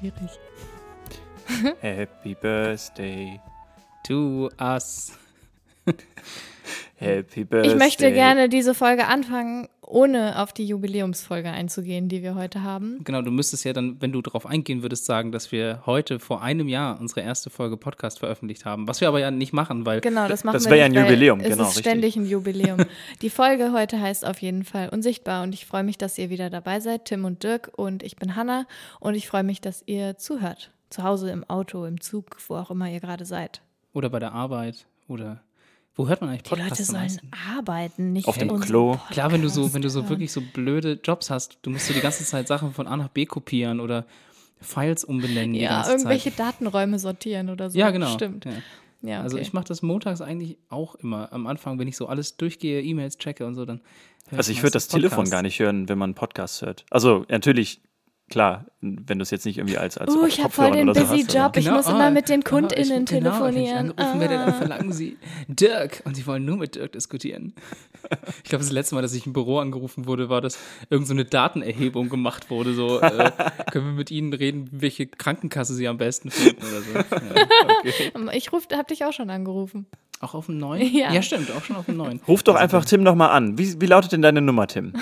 schwierig. Happy Birthday to us. Happy Birthday. Ich möchte gerne diese Folge anfangen, ohne auf die Jubiläumsfolge einzugehen, die wir heute haben. Genau, du müsstest ja dann, wenn du darauf eingehen würdest, sagen, dass wir heute vor einem Jahr unsere erste Folge Podcast veröffentlicht haben. Was wir aber ja nicht machen, weil genau, das wäre ja ein Jubiläum. Genau, es ist ständig ein Jubiläum. Die Folge heute heißt auf jeden Fall Unsichtbar und ich freue mich, dass ihr wieder dabei seid, Tim und Dirk, und ich bin Hanna und ich freue mich, dass ihr zuhört. Zu Hause, im Auto, im Zug, wo auch immer ihr gerade seid. Oder bei der Arbeit oder... Wo hört man eigentlich Podcasts? Die Leute sollen arbeiten, nicht auf dem Klo. Podcast. Klar, wenn du so wirklich so blöde Jobs hast, du musst so die ganze Zeit Sachen von A nach B kopieren oder Files umbenennen. Ja, die ganze irgendwelche Zeit. Datenräume sortieren oder so. Ja, genau. Stimmt. Ja. Ja, okay. Also ich mache das montags eigentlich auch immer. Am Anfang, wenn ich so alles durchgehe, E-Mails checke und so, dann höre ich würde das Telefon gar nicht hören, wenn man Podcasts hört. Also natürlich... Klar, wenn du es jetzt nicht irgendwie als ich habe voll den Busy-Job, ich muss immer mit den KundInnen telefonieren. Wenn ich angerufen werde, dann verlangen sie Dirk und sie wollen nur mit Dirk diskutieren. Ich glaube, das letzte Mal, dass ich im Büro angerufen wurde, war, dass irgend so eine Datenerhebung gemacht wurde. So, können wir mit ihnen reden, welche Krankenkasse sie am besten finden oder so. Ja, okay. Ich habe dich auch schon angerufen. Auch auf dem 9? Ja. Ja, stimmt, auch schon auf dem 9. Ruf doch einfach Tim nochmal an. Wie lautet denn deine Nummer, Tim?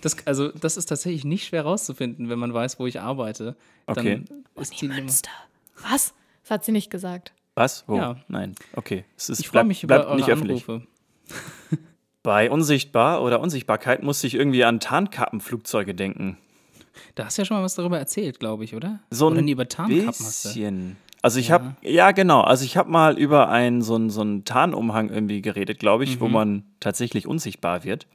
Das ist tatsächlich nicht schwer rauszufinden, wenn man weiß, wo ich arbeite. Okay. Dann ist die Münster. Nummer. Was? Das hat sie nicht gesagt. Was? Wo? Ja. Nein. Okay. Ich freue mich über eure nicht öffentlich. Anrufe. Bei Unsichtbar oder Unsichtbarkeit musste ich irgendwie an Tarnkappenflugzeuge denken. Da hast du ja schon mal was darüber erzählt, glaube ich, oder? So ein bisschen. Also ich habe, ja genau, also ich habe mal über so einen Tarnumhang irgendwie geredet, glaube ich, wo man tatsächlich unsichtbar wird.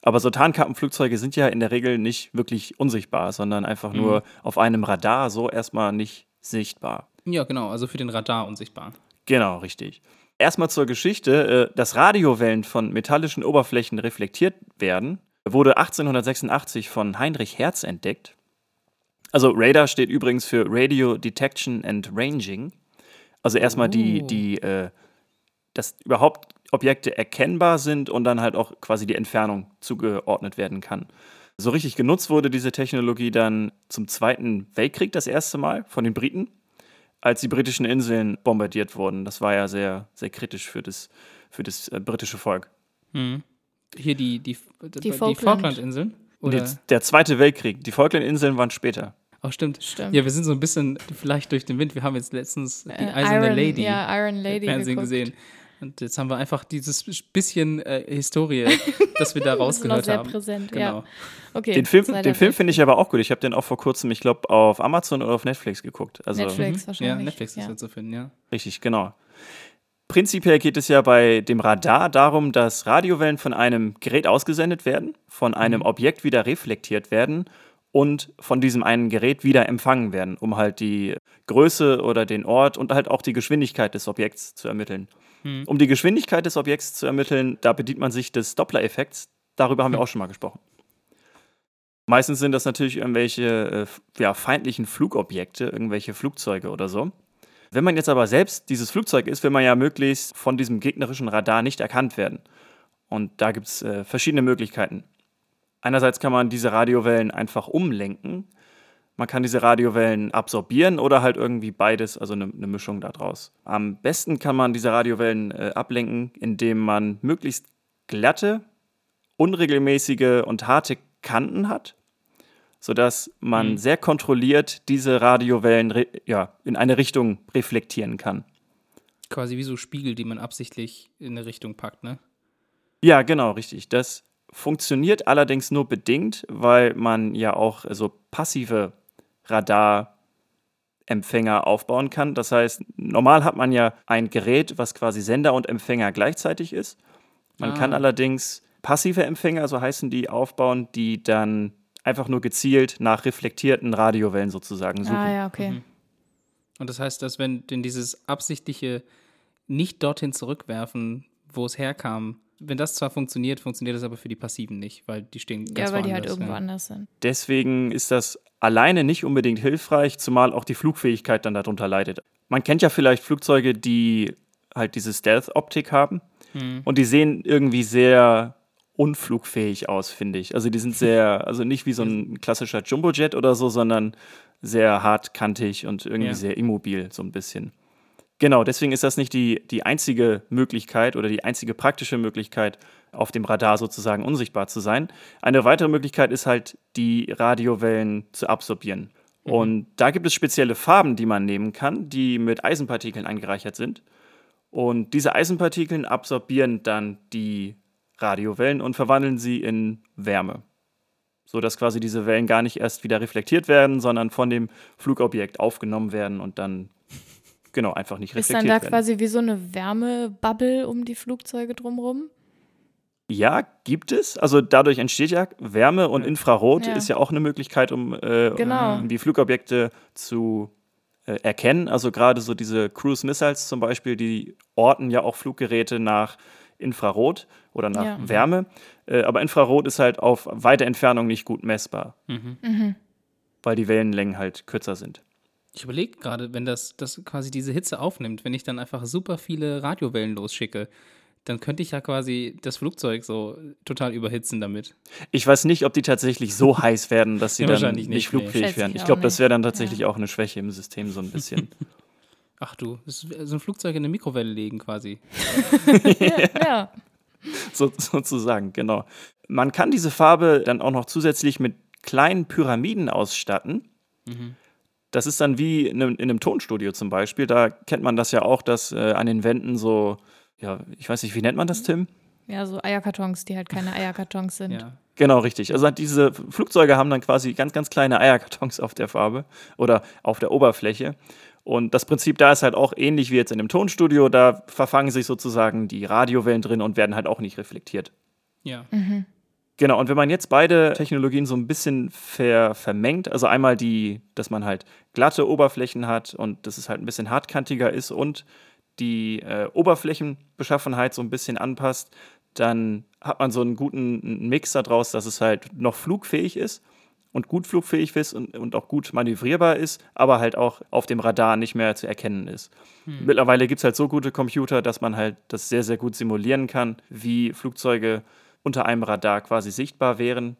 Aber so Tarnkappenflugzeuge sind ja in der Regel nicht wirklich unsichtbar, sondern einfach nur auf einem Radar so erstmal nicht sichtbar. Ja genau, also für den Radar unsichtbar. Genau, richtig. Erstmal zur Geschichte, dass Radiowellen von metallischen Oberflächen reflektiert werden, wurde 1886 von Heinrich Hertz entdeckt. Also Radar steht übrigens für Radio Detection and Ranging. Also erstmal dass überhaupt Objekte erkennbar sind und dann halt auch quasi die Entfernung zugeordnet werden kann. So richtig genutzt wurde diese Technologie dann zum Zweiten Weltkrieg das erste Mal von den Briten, als die britischen Inseln bombardiert wurden. Das war ja sehr, sehr kritisch für das britische Volk. Hm. Hier die Falklandinseln? Der Zweite Weltkrieg. Die Falklandinseln waren später. Oh, stimmt. Ja, wir sind so ein bisschen vielleicht durch den Wind. Wir haben jetzt letztens die Eiserne Lady im Fernsehen gesehen. Und jetzt haben wir einfach dieses bisschen Historie, das wir da rausgehört haben. Das ist noch sehr präsent, genau. Ja. Okay, den Film finde ich aber auch gut. Ich habe den auch vor kurzem, ich glaube, auf Amazon oder auf Netflix geguckt. Also, Netflix wahrscheinlich. Ja, Netflix ist ja zu finden, ja. Richtig, genau. Prinzipiell geht es ja bei dem Radar darum, dass Radiowellen von einem Gerät ausgesendet werden, von einem Objekt wieder reflektiert werden und von diesem einen Gerät wieder empfangen werden, um halt die Größe oder den Ort und halt auch die Geschwindigkeit des Objekts zu ermitteln. Um die Geschwindigkeit des Objekts zu ermitteln, da bedient man sich des Doppler-Effekts. Darüber haben wir auch schon mal gesprochen. Meistens sind das natürlich irgendwelche feindlichen Flugobjekte, irgendwelche Flugzeuge oder so. Wenn man jetzt aber selbst dieses Flugzeug ist, will man ja möglichst von diesem gegnerischen Radar nicht erkannt werden. Und da gibt es verschiedene Möglichkeiten. Einerseits kann man diese Radiowellen einfach umlenken. Man kann diese Radiowellen absorbieren oder halt irgendwie beides, also eine Mischung daraus. Am besten kann man diese Radiowellen ablenken, indem man möglichst glatte, unregelmäßige und harte Kanten hat, sodass man sehr kontrolliert diese Radiowellen in eine Richtung reflektieren kann. Quasi wie so Spiegel, die man absichtlich in eine Richtung packt, ne? Ja, genau, richtig. Das funktioniert allerdings nur bedingt, weil man ja auch so passive Radarempfänger aufbauen kann. Das heißt, normal hat man ja ein Gerät, was quasi Sender und Empfänger gleichzeitig ist. Man kann allerdings passive Empfänger, so heißen die, aufbauen, die dann einfach nur gezielt nach reflektierten Radiowellen sozusagen suchen. Ah ja, okay. Mhm. Und das heißt, dass wenn dieses absichtliche nicht dorthin zurückwerfen, wo es herkam, wenn das zwar funktioniert, funktioniert das aber für die Passiven nicht, weil die stehen ganz woanders. Ja, weil die halt irgendwo anders sind. Deswegen ist das alleine nicht unbedingt hilfreich, zumal auch die Flugfähigkeit dann darunter leidet. Man kennt ja vielleicht Flugzeuge, die halt diese Stealth-Optik haben und die sehen irgendwie sehr unflugfähig aus, finde ich. Also die sind sehr, also nicht wie so ein klassischer Jumbojet oder so, sondern sehr hartkantig und irgendwie sehr immobil, so ein bisschen. Genau, deswegen ist das nicht die einzige Möglichkeit oder die einzige praktische Möglichkeit, auf dem Radar sozusagen unsichtbar zu sein. Eine weitere Möglichkeit ist halt, die Radiowellen zu absorbieren. Mhm. Und da gibt es spezielle Farben, die man nehmen kann, die mit Eisenpartikeln angereichert sind. Und diese Eisenpartikeln absorbieren dann die Radiowellen und verwandeln sie in Wärme, sodass quasi diese Wellen gar nicht erst wieder reflektiert werden, sondern von dem Flugobjekt aufgenommen werden und dann genau einfach nicht reflektiert werden. Ist dann da quasi wie so eine Wärmebubble um die Flugzeuge drumherum? Ja, gibt es. Also dadurch entsteht ja Wärme und Infrarot ist ja auch eine Möglichkeit, um die Flugobjekte zu erkennen. Also gerade so diese Cruise Missiles zum Beispiel, die orten ja auch Fluggeräte nach Infrarot oder nach Wärme. Aber Infrarot ist halt auf weite Entfernung nicht gut messbar, weil die Wellenlängen halt kürzer sind. Ich überlege gerade, wenn das quasi diese Hitze aufnimmt, wenn ich dann einfach super viele Radiowellen losschicke, dann könnte ich ja quasi das Flugzeug so total überhitzen damit. Ich weiß nicht, ob die tatsächlich so heiß werden, dass sie dann nicht flugfähig werden. Ich glaube, das wäre dann tatsächlich auch eine Schwäche im System so ein bisschen. Ach du, so ein Flugzeug in eine Mikrowelle legen quasi. Ja. So, sozusagen, genau. Man kann diese Farbe dann auch noch zusätzlich mit kleinen Pyramiden ausstatten. Mhm. Das ist dann wie in einem Tonstudio zum Beispiel. Da kennt man das ja auch, dass an den Wänden so, ja, ich weiß nicht, wie nennt man das, Tim? Ja, so Eierkartons, die halt keine Eierkartons sind. Ja. Genau, richtig. Also diese Flugzeuge haben dann quasi ganz, ganz kleine Eierkartons auf der Farbe oder auf der Oberfläche. Und das Prinzip da ist halt auch ähnlich wie jetzt in einem Tonstudio. Da verfangen sich sozusagen die Radiowellen drin und werden halt auch nicht reflektiert. Ja. Mhm. Genau, und wenn man jetzt beide Technologien so ein bisschen vermengt, also einmal dass man halt glatte Oberflächen hat und dass es halt ein bisschen hartkantiger ist und die Oberflächenbeschaffenheit so ein bisschen anpasst, dann hat man so einen guten Mix daraus, dass es halt noch flugfähig ist und gut flugfähig ist und auch gut manövrierbar ist, aber halt auch auf dem Radar nicht mehr zu erkennen ist. Hm. Mittlerweile gibt es halt so gute Computer, dass man halt das sehr, sehr gut simulieren kann, wie Flugzeuge unter einem Radar quasi sichtbar wären.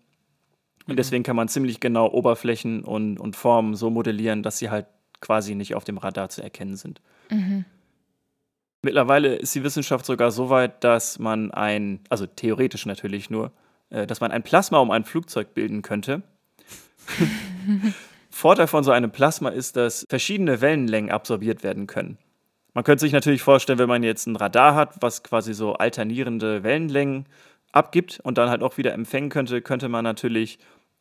Und deswegen kann man ziemlich genau Oberflächen und Formen so modellieren, dass sie halt quasi nicht auf dem Radar zu erkennen sind. Mhm. Mittlerweile ist die Wissenschaft sogar so weit, dass man also theoretisch natürlich nur, dass man ein Plasma um ein Flugzeug bilden könnte. Vorteil von so einem Plasma ist, dass verschiedene Wellenlängen absorbiert werden können. Man könnte sich natürlich vorstellen, wenn man jetzt ein Radar hat, was quasi so alternierende Wellenlängen abgibt und dann halt auch wieder empfängen könnte man natürlich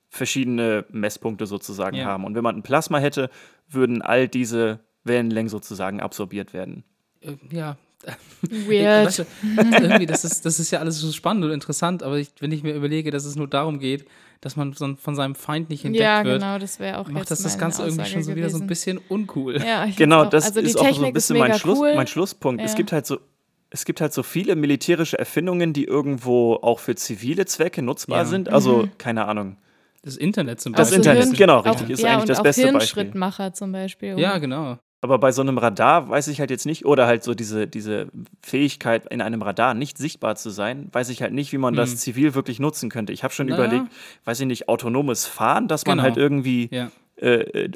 verschiedene Messpunkte sozusagen haben. Und wenn man ein Plasma hätte, würden all diese Wellenlängen sozusagen absorbiert werden. Ja. Weird. Weißt du, irgendwie, das ist ja alles so spannend und interessant, aber wenn ich mir überlege, dass es nur darum geht, dass man von seinem Feind nicht entdeckt wird. Ja, genau, das wäre auch macht jetzt das Ganze Aussage irgendwie schon so gewesen. Wieder so ein bisschen uncool. Ja, genau, das also ist auch so ein bisschen mein Schlusspunkt. Ja. Es gibt halt so viele militärische Erfindungen, die irgendwo auch für zivile Zwecke nutzbar sind. Also, keine Ahnung. Das Internet zum Beispiel. Das Internet, genau, richtig. Ist eigentlich das beste Beispiel. Hirnschrittmacher zum Beispiel. Oder? Ja, genau. Aber bei so einem Radar weiß ich halt jetzt nicht, oder halt so diese Fähigkeit, in einem Radar nicht sichtbar zu sein, weiß ich halt nicht, wie man das zivil wirklich nutzen könnte. Ich habe schon überlegt, weiß ich nicht, autonomes Fahren, dass man halt irgendwie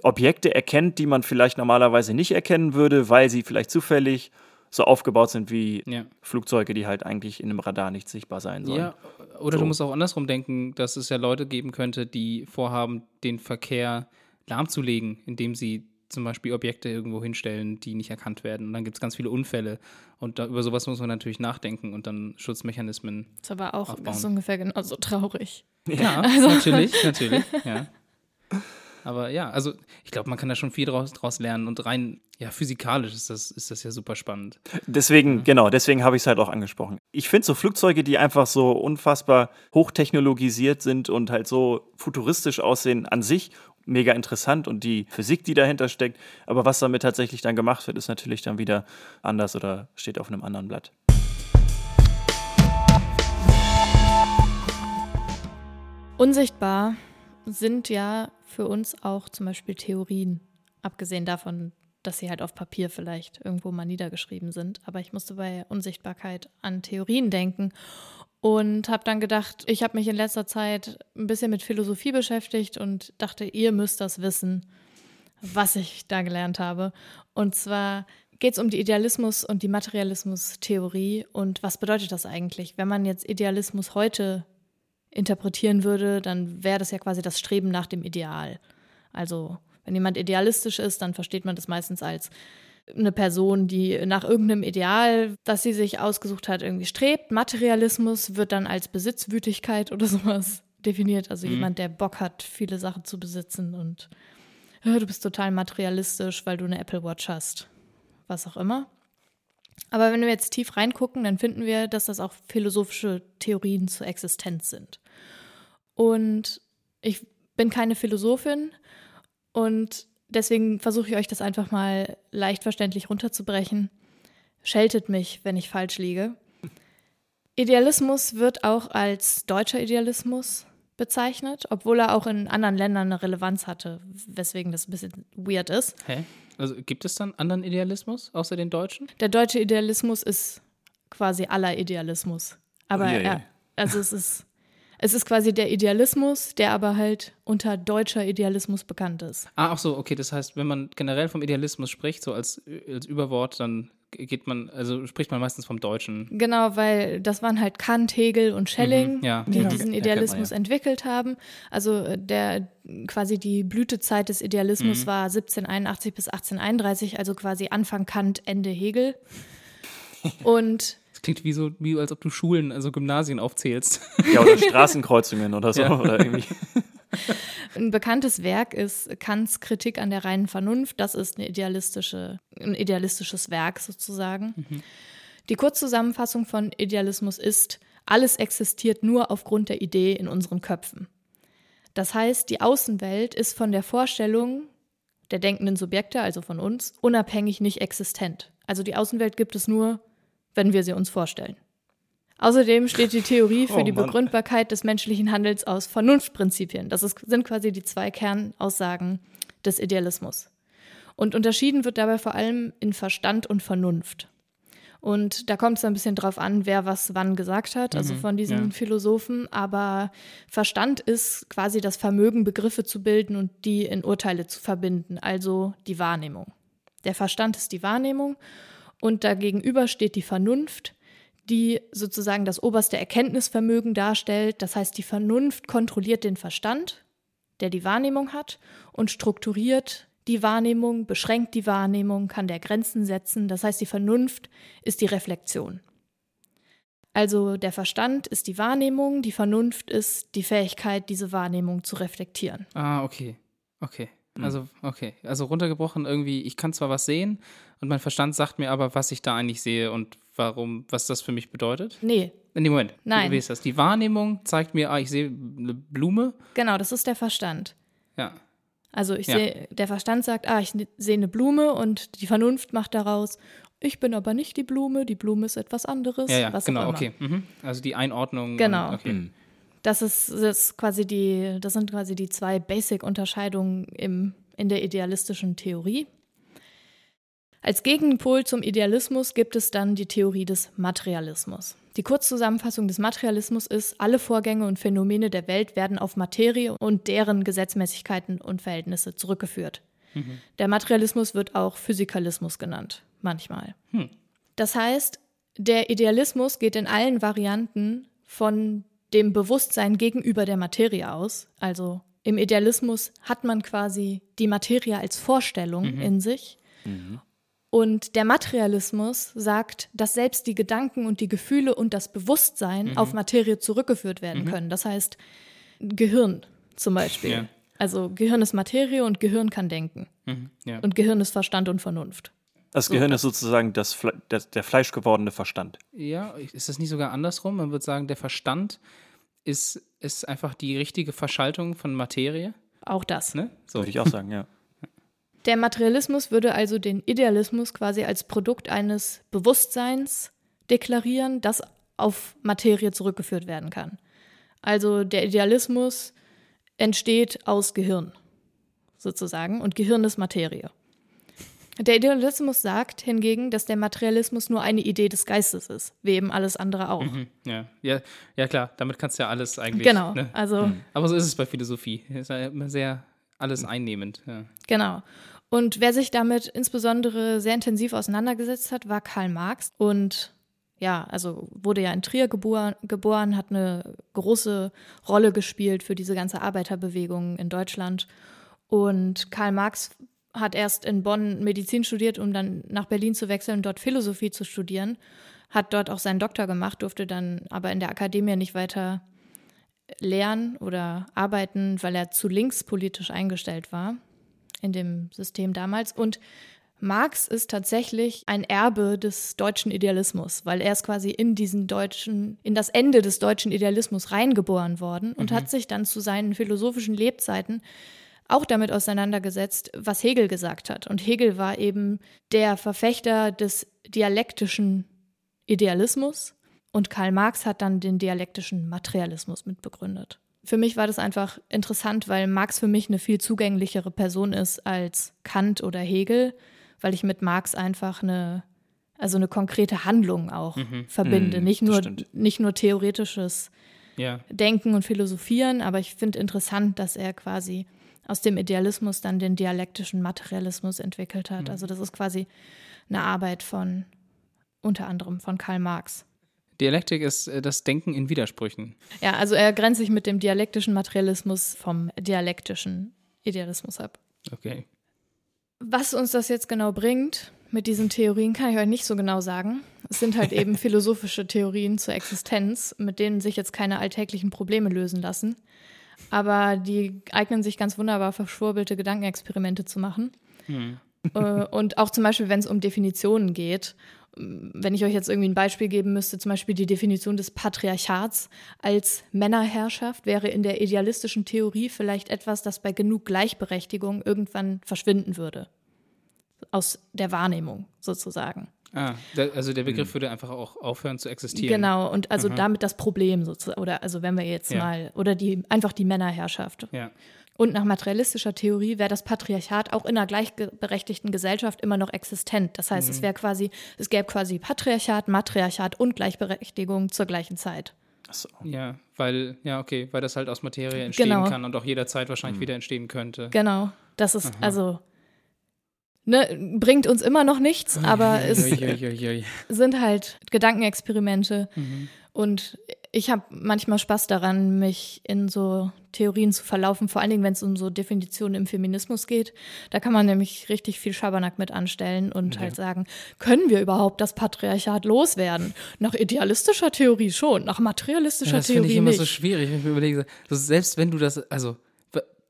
Objekte erkennt, die man vielleicht normalerweise nicht erkennen würde, weil sie vielleicht zufällig so aufgebaut sind wie Flugzeuge, die halt eigentlich in einem Radar nicht sichtbar sein sollen. Ja, oder so. Du musst auch andersrum denken, dass es ja Leute geben könnte, die vorhaben, den Verkehr lahmzulegen, indem sie zum Beispiel Objekte irgendwo hinstellen, die nicht erkannt werden. Und dann gibt es ganz viele Unfälle. Und über sowas muss man natürlich nachdenken und dann Schutzmechanismen aufbauen. Das ist aber auch ist ungefähr genauso traurig. Ja, also. natürlich. Ja. Aber ja, also ich glaube, man kann da schon viel draus lernen und rein physikalisch ist das ja super spannend. Deswegen habe ich es halt auch angesprochen. Ich finde so Flugzeuge, die einfach so unfassbar hochtechnologisiert sind und halt so futuristisch aussehen an sich, mega interessant und die Physik, die dahinter steckt. Aber was damit tatsächlich dann gemacht wird, ist natürlich dann wieder anders oder steht auf einem anderen Blatt. Unsichtbar sind ja für uns auch zum Beispiel Theorien, abgesehen davon, dass sie halt auf Papier vielleicht irgendwo mal niedergeschrieben sind. Aber ich musste bei Unsichtbarkeit an Theorien denken und habe dann gedacht, ich habe mich in letzter Zeit ein bisschen mit Philosophie beschäftigt und dachte, ihr müsst das wissen. was ich da gelernt habe. Und zwar geht es um die Idealismus- und die Materialismus-Theorie. Und was bedeutet das eigentlich? Wenn man jetzt Idealismus heute interpretieren würde, dann wäre das ja quasi das Streben nach dem Ideal. Also wenn jemand idealistisch ist, dann versteht man das meistens als eine Person, die nach irgendeinem Ideal, das sie sich ausgesucht hat, irgendwie strebt. Materialismus wird dann als Besitzwütigkeit oder sowas definiert. Also jemand, der Bock hat, viele Sachen zu besitzen und du bist total materialistisch, weil du eine Apple Watch hast, was auch immer. Aber wenn wir jetzt tief reingucken, dann finden wir, dass das auch philosophische Theorien zur Existenz sind. Und ich bin keine Philosophin und deswegen versuche ich euch das einfach mal leicht verständlich runterzubrechen. Scheltet mich, wenn ich falsch liege. Idealismus wird auch als deutscher Idealismus bezeichnet, obwohl er auch in anderen Ländern eine Relevanz hatte, weswegen das ein bisschen weird ist. Hä? Also gibt es dann anderen Idealismus außer den deutschen? Der deutsche Idealismus ist quasi aller Idealismus. Aber es ist quasi der Idealismus, der aber halt unter deutscher Idealismus bekannt ist. Ah, ach so, okay. Das heißt, wenn man generell vom Idealismus spricht, so als Überwort, dann spricht man meistens vom Deutschen. Genau, weil das waren halt Kant, Hegel und Schelling, die diesen Idealismus entwickelt haben. Also die Blütezeit des Idealismus war 1781 bis 1831, also quasi Anfang Kant, Ende Hegel. Und das klingt wie als ob du Schulen, also Gymnasien aufzählst. Ja, oder Straßenkreuzungen oder so. Ja. Oder irgendwie. Ein bekanntes Werk ist Kants Kritik an der reinen Vernunft. Das ist ein idealistisches Werk sozusagen. Mhm. Die Kurzzusammenfassung von Idealismus ist, alles existiert nur aufgrund der Idee in unseren Köpfen. Das heißt, die Außenwelt ist von der Vorstellung der denkenden Subjekte, also von uns, unabhängig nicht existent. Also die Außenwelt gibt es nur, wenn wir sie uns vorstellen. Außerdem steht die Theorie für die Begründbarkeit des menschlichen Handelns aus Vernunftprinzipien. Das sind quasi die zwei Kernaussagen des Idealismus. Und unterschieden wird dabei vor allem in Verstand und Vernunft. Und da kommt es ein bisschen drauf an, wer was wann gesagt hat, also von diesen Philosophen. Aber Verstand ist quasi das Vermögen, Begriffe zu bilden und die in Urteile zu verbinden, also die Wahrnehmung. Der Verstand ist die Wahrnehmung und dagegenüber steht die Vernunft, die sozusagen das oberste Erkenntnisvermögen darstellt. Das heißt, die Vernunft kontrolliert den Verstand, der die Wahrnehmung hat, und strukturiert die Wahrnehmung, beschränkt die Wahrnehmung, kann der Grenzen setzen. Das heißt, die Vernunft ist die Reflexion. Also der Verstand ist die Wahrnehmung, die Vernunft ist die Fähigkeit, diese Wahrnehmung zu reflektieren. Ah, okay. Also runtergebrochen irgendwie, ich kann zwar was sehen und mein Verstand sagt mir aber, was ich da eigentlich sehe und warum, was das für mich bedeutet? Nee. In dem Moment. Nein. Wie ist das? Die Wahrnehmung zeigt mir, ich sehe eine Blume. Genau, das ist der Verstand. Ja. Also der Verstand sagt, ich sehe eine Blume und die Vernunft macht daraus, ich bin aber nicht die Blume ist etwas anderes. Ja, was genau, okay. Mhm. Also die Einordnung. Genau. Und, Das sind quasi die zwei Basic-Unterscheidungen in der idealistischen Theorie. Als Gegenpol zum Idealismus gibt es dann die Theorie des Materialismus. Die Kurzzusammenfassung des Materialismus ist, alle Vorgänge und Phänomene der Welt werden auf Materie und deren Gesetzmäßigkeiten und Verhältnisse zurückgeführt. Mhm. Der Materialismus wird auch Physikalismus genannt, manchmal. Das heißt, der Idealismus geht in allen Varianten von dem Bewusstsein gegenüber der Materie aus. Also im Idealismus hat man quasi die Materie als Vorstellung in sich. Mhm. Und der Materialismus sagt, dass selbst die Gedanken und die Gefühle und das Bewusstsein auf Materie zurückgeführt werden können. Das heißt, Gehirn zum Beispiel. Ja. Also Gehirn ist Materie und Gehirn kann denken. Mhm. Ja. Und Gehirn ist Verstand und Vernunft. Das Gehirn ist sozusagen der fleischgewordene Verstand. Ja, ist das nicht sogar andersrum? Man würde sagen, der Verstand ist einfach die richtige Verschaltung von Materie. Auch das. Ne? So. Würde ich auch sagen, ja. Der Materialismus würde also den Idealismus quasi als Produkt eines Bewusstseins deklarieren, das auf Materie zurückgeführt werden kann. Also der Idealismus entsteht aus Gehirn sozusagen und Gehirn ist Materie. Der Idealismus sagt hingegen, dass der Materialismus nur eine Idee des Geistes ist, wie eben alles andere auch. Mhm, ja, klar, damit kannst du ja alles eigentlich. Genau. Ne? Also, aber so ist es bei Philosophie. Es ist ja immer sehr Alles einnehmend, ja. Genau. Und wer sich damit insbesondere sehr intensiv auseinandergesetzt hat, war Karl Marx. Und ja, also wurde ja in Trier geboren, hat eine große Rolle gespielt für diese ganze Arbeiterbewegung in Deutschland. Und Karl Marx hat erst in Bonn Medizin studiert, um dann nach Berlin zu wechseln und dort Philosophie zu studieren. Hat dort auch seinen Doktor gemacht, durfte dann aber in der Akademie nicht weiter lernen oder arbeiten, weil er zu linkspolitisch eingestellt war in dem System damals. Und Marx ist tatsächlich ein Erbe des deutschen Idealismus, weil er ist quasi in das Ende des deutschen Idealismus reingeboren worden und hat sich dann zu seinen philosophischen Lebzeiten auch damit auseinandergesetzt, was Hegel gesagt hat. Und Hegel war eben der Verfechter des dialektischen Idealismus und Karl Marx hat dann den dialektischen Materialismus mitbegründet. Für mich war das einfach interessant, weil Marx für mich eine viel zugänglichere Person ist als Kant oder Hegel, weil ich mit Marx einfach eine konkrete Handlung auch verbinde. Nicht nur theoretisches Denken und Philosophieren, aber ich finde interessant, dass er quasi aus dem Idealismus dann den dialektischen Materialismus entwickelt hat. Mhm. Also das ist quasi eine Arbeit von unter anderem von Karl Marx. Dialektik ist das Denken in Widersprüchen. Ja, also er grenzt sich mit dem dialektischen Materialismus vom dialektischen Idealismus ab. Okay. Was uns das jetzt genau bringt mit diesen Theorien, kann ich euch nicht so genau sagen. Es sind halt eben philosophische Theorien zur Existenz, mit denen sich jetzt keine alltäglichen Probleme lösen lassen. Aber die eignen sich ganz wunderbar, verschwurbelte Gedankenexperimente zu machen. Und auch zum Beispiel, wenn es um Definitionen geht. Wenn ich euch jetzt irgendwie ein Beispiel geben müsste, zum Beispiel die Definition des Patriarchats als Männerherrschaft wäre in der idealistischen Theorie vielleicht etwas, das bei genug Gleichberechtigung irgendwann verschwinden würde. Aus der Wahrnehmung sozusagen. Ah, also der Begriff würde einfach auch aufhören zu existieren. Genau, und also damit das Problem sozusagen, oder also wenn wir jetzt mal, oder einfach die Männerherrschaft. Ja. Und nach materialistischer Theorie wäre das Patriarchat auch in einer gleichberechtigten Gesellschaft immer noch existent. Das heißt, es gäbe quasi Patriarchat, Matriarchat und Gleichberechtigung zur gleichen Zeit. Ach so. Weil das halt aus Materie entstehen kann und auch jederzeit wahrscheinlich wieder entstehen könnte. Genau, das ist bringt uns immer noch nichts, aber es sind halt Gedankenexperimente. Und ich habe manchmal Spaß daran, mich in so Theorien zu verlaufen, vor allen Dingen, wenn es um so Definitionen im Feminismus geht. Da kann man nämlich richtig viel Schabernack mit anstellen und halt sagen, können wir überhaupt das Patriarchat loswerden? Nach idealistischer Theorie schon, nach materialistischer Theorie nicht. Das finde ich immer so schwierig, wenn ich mir überlege, selbst wenn du das, also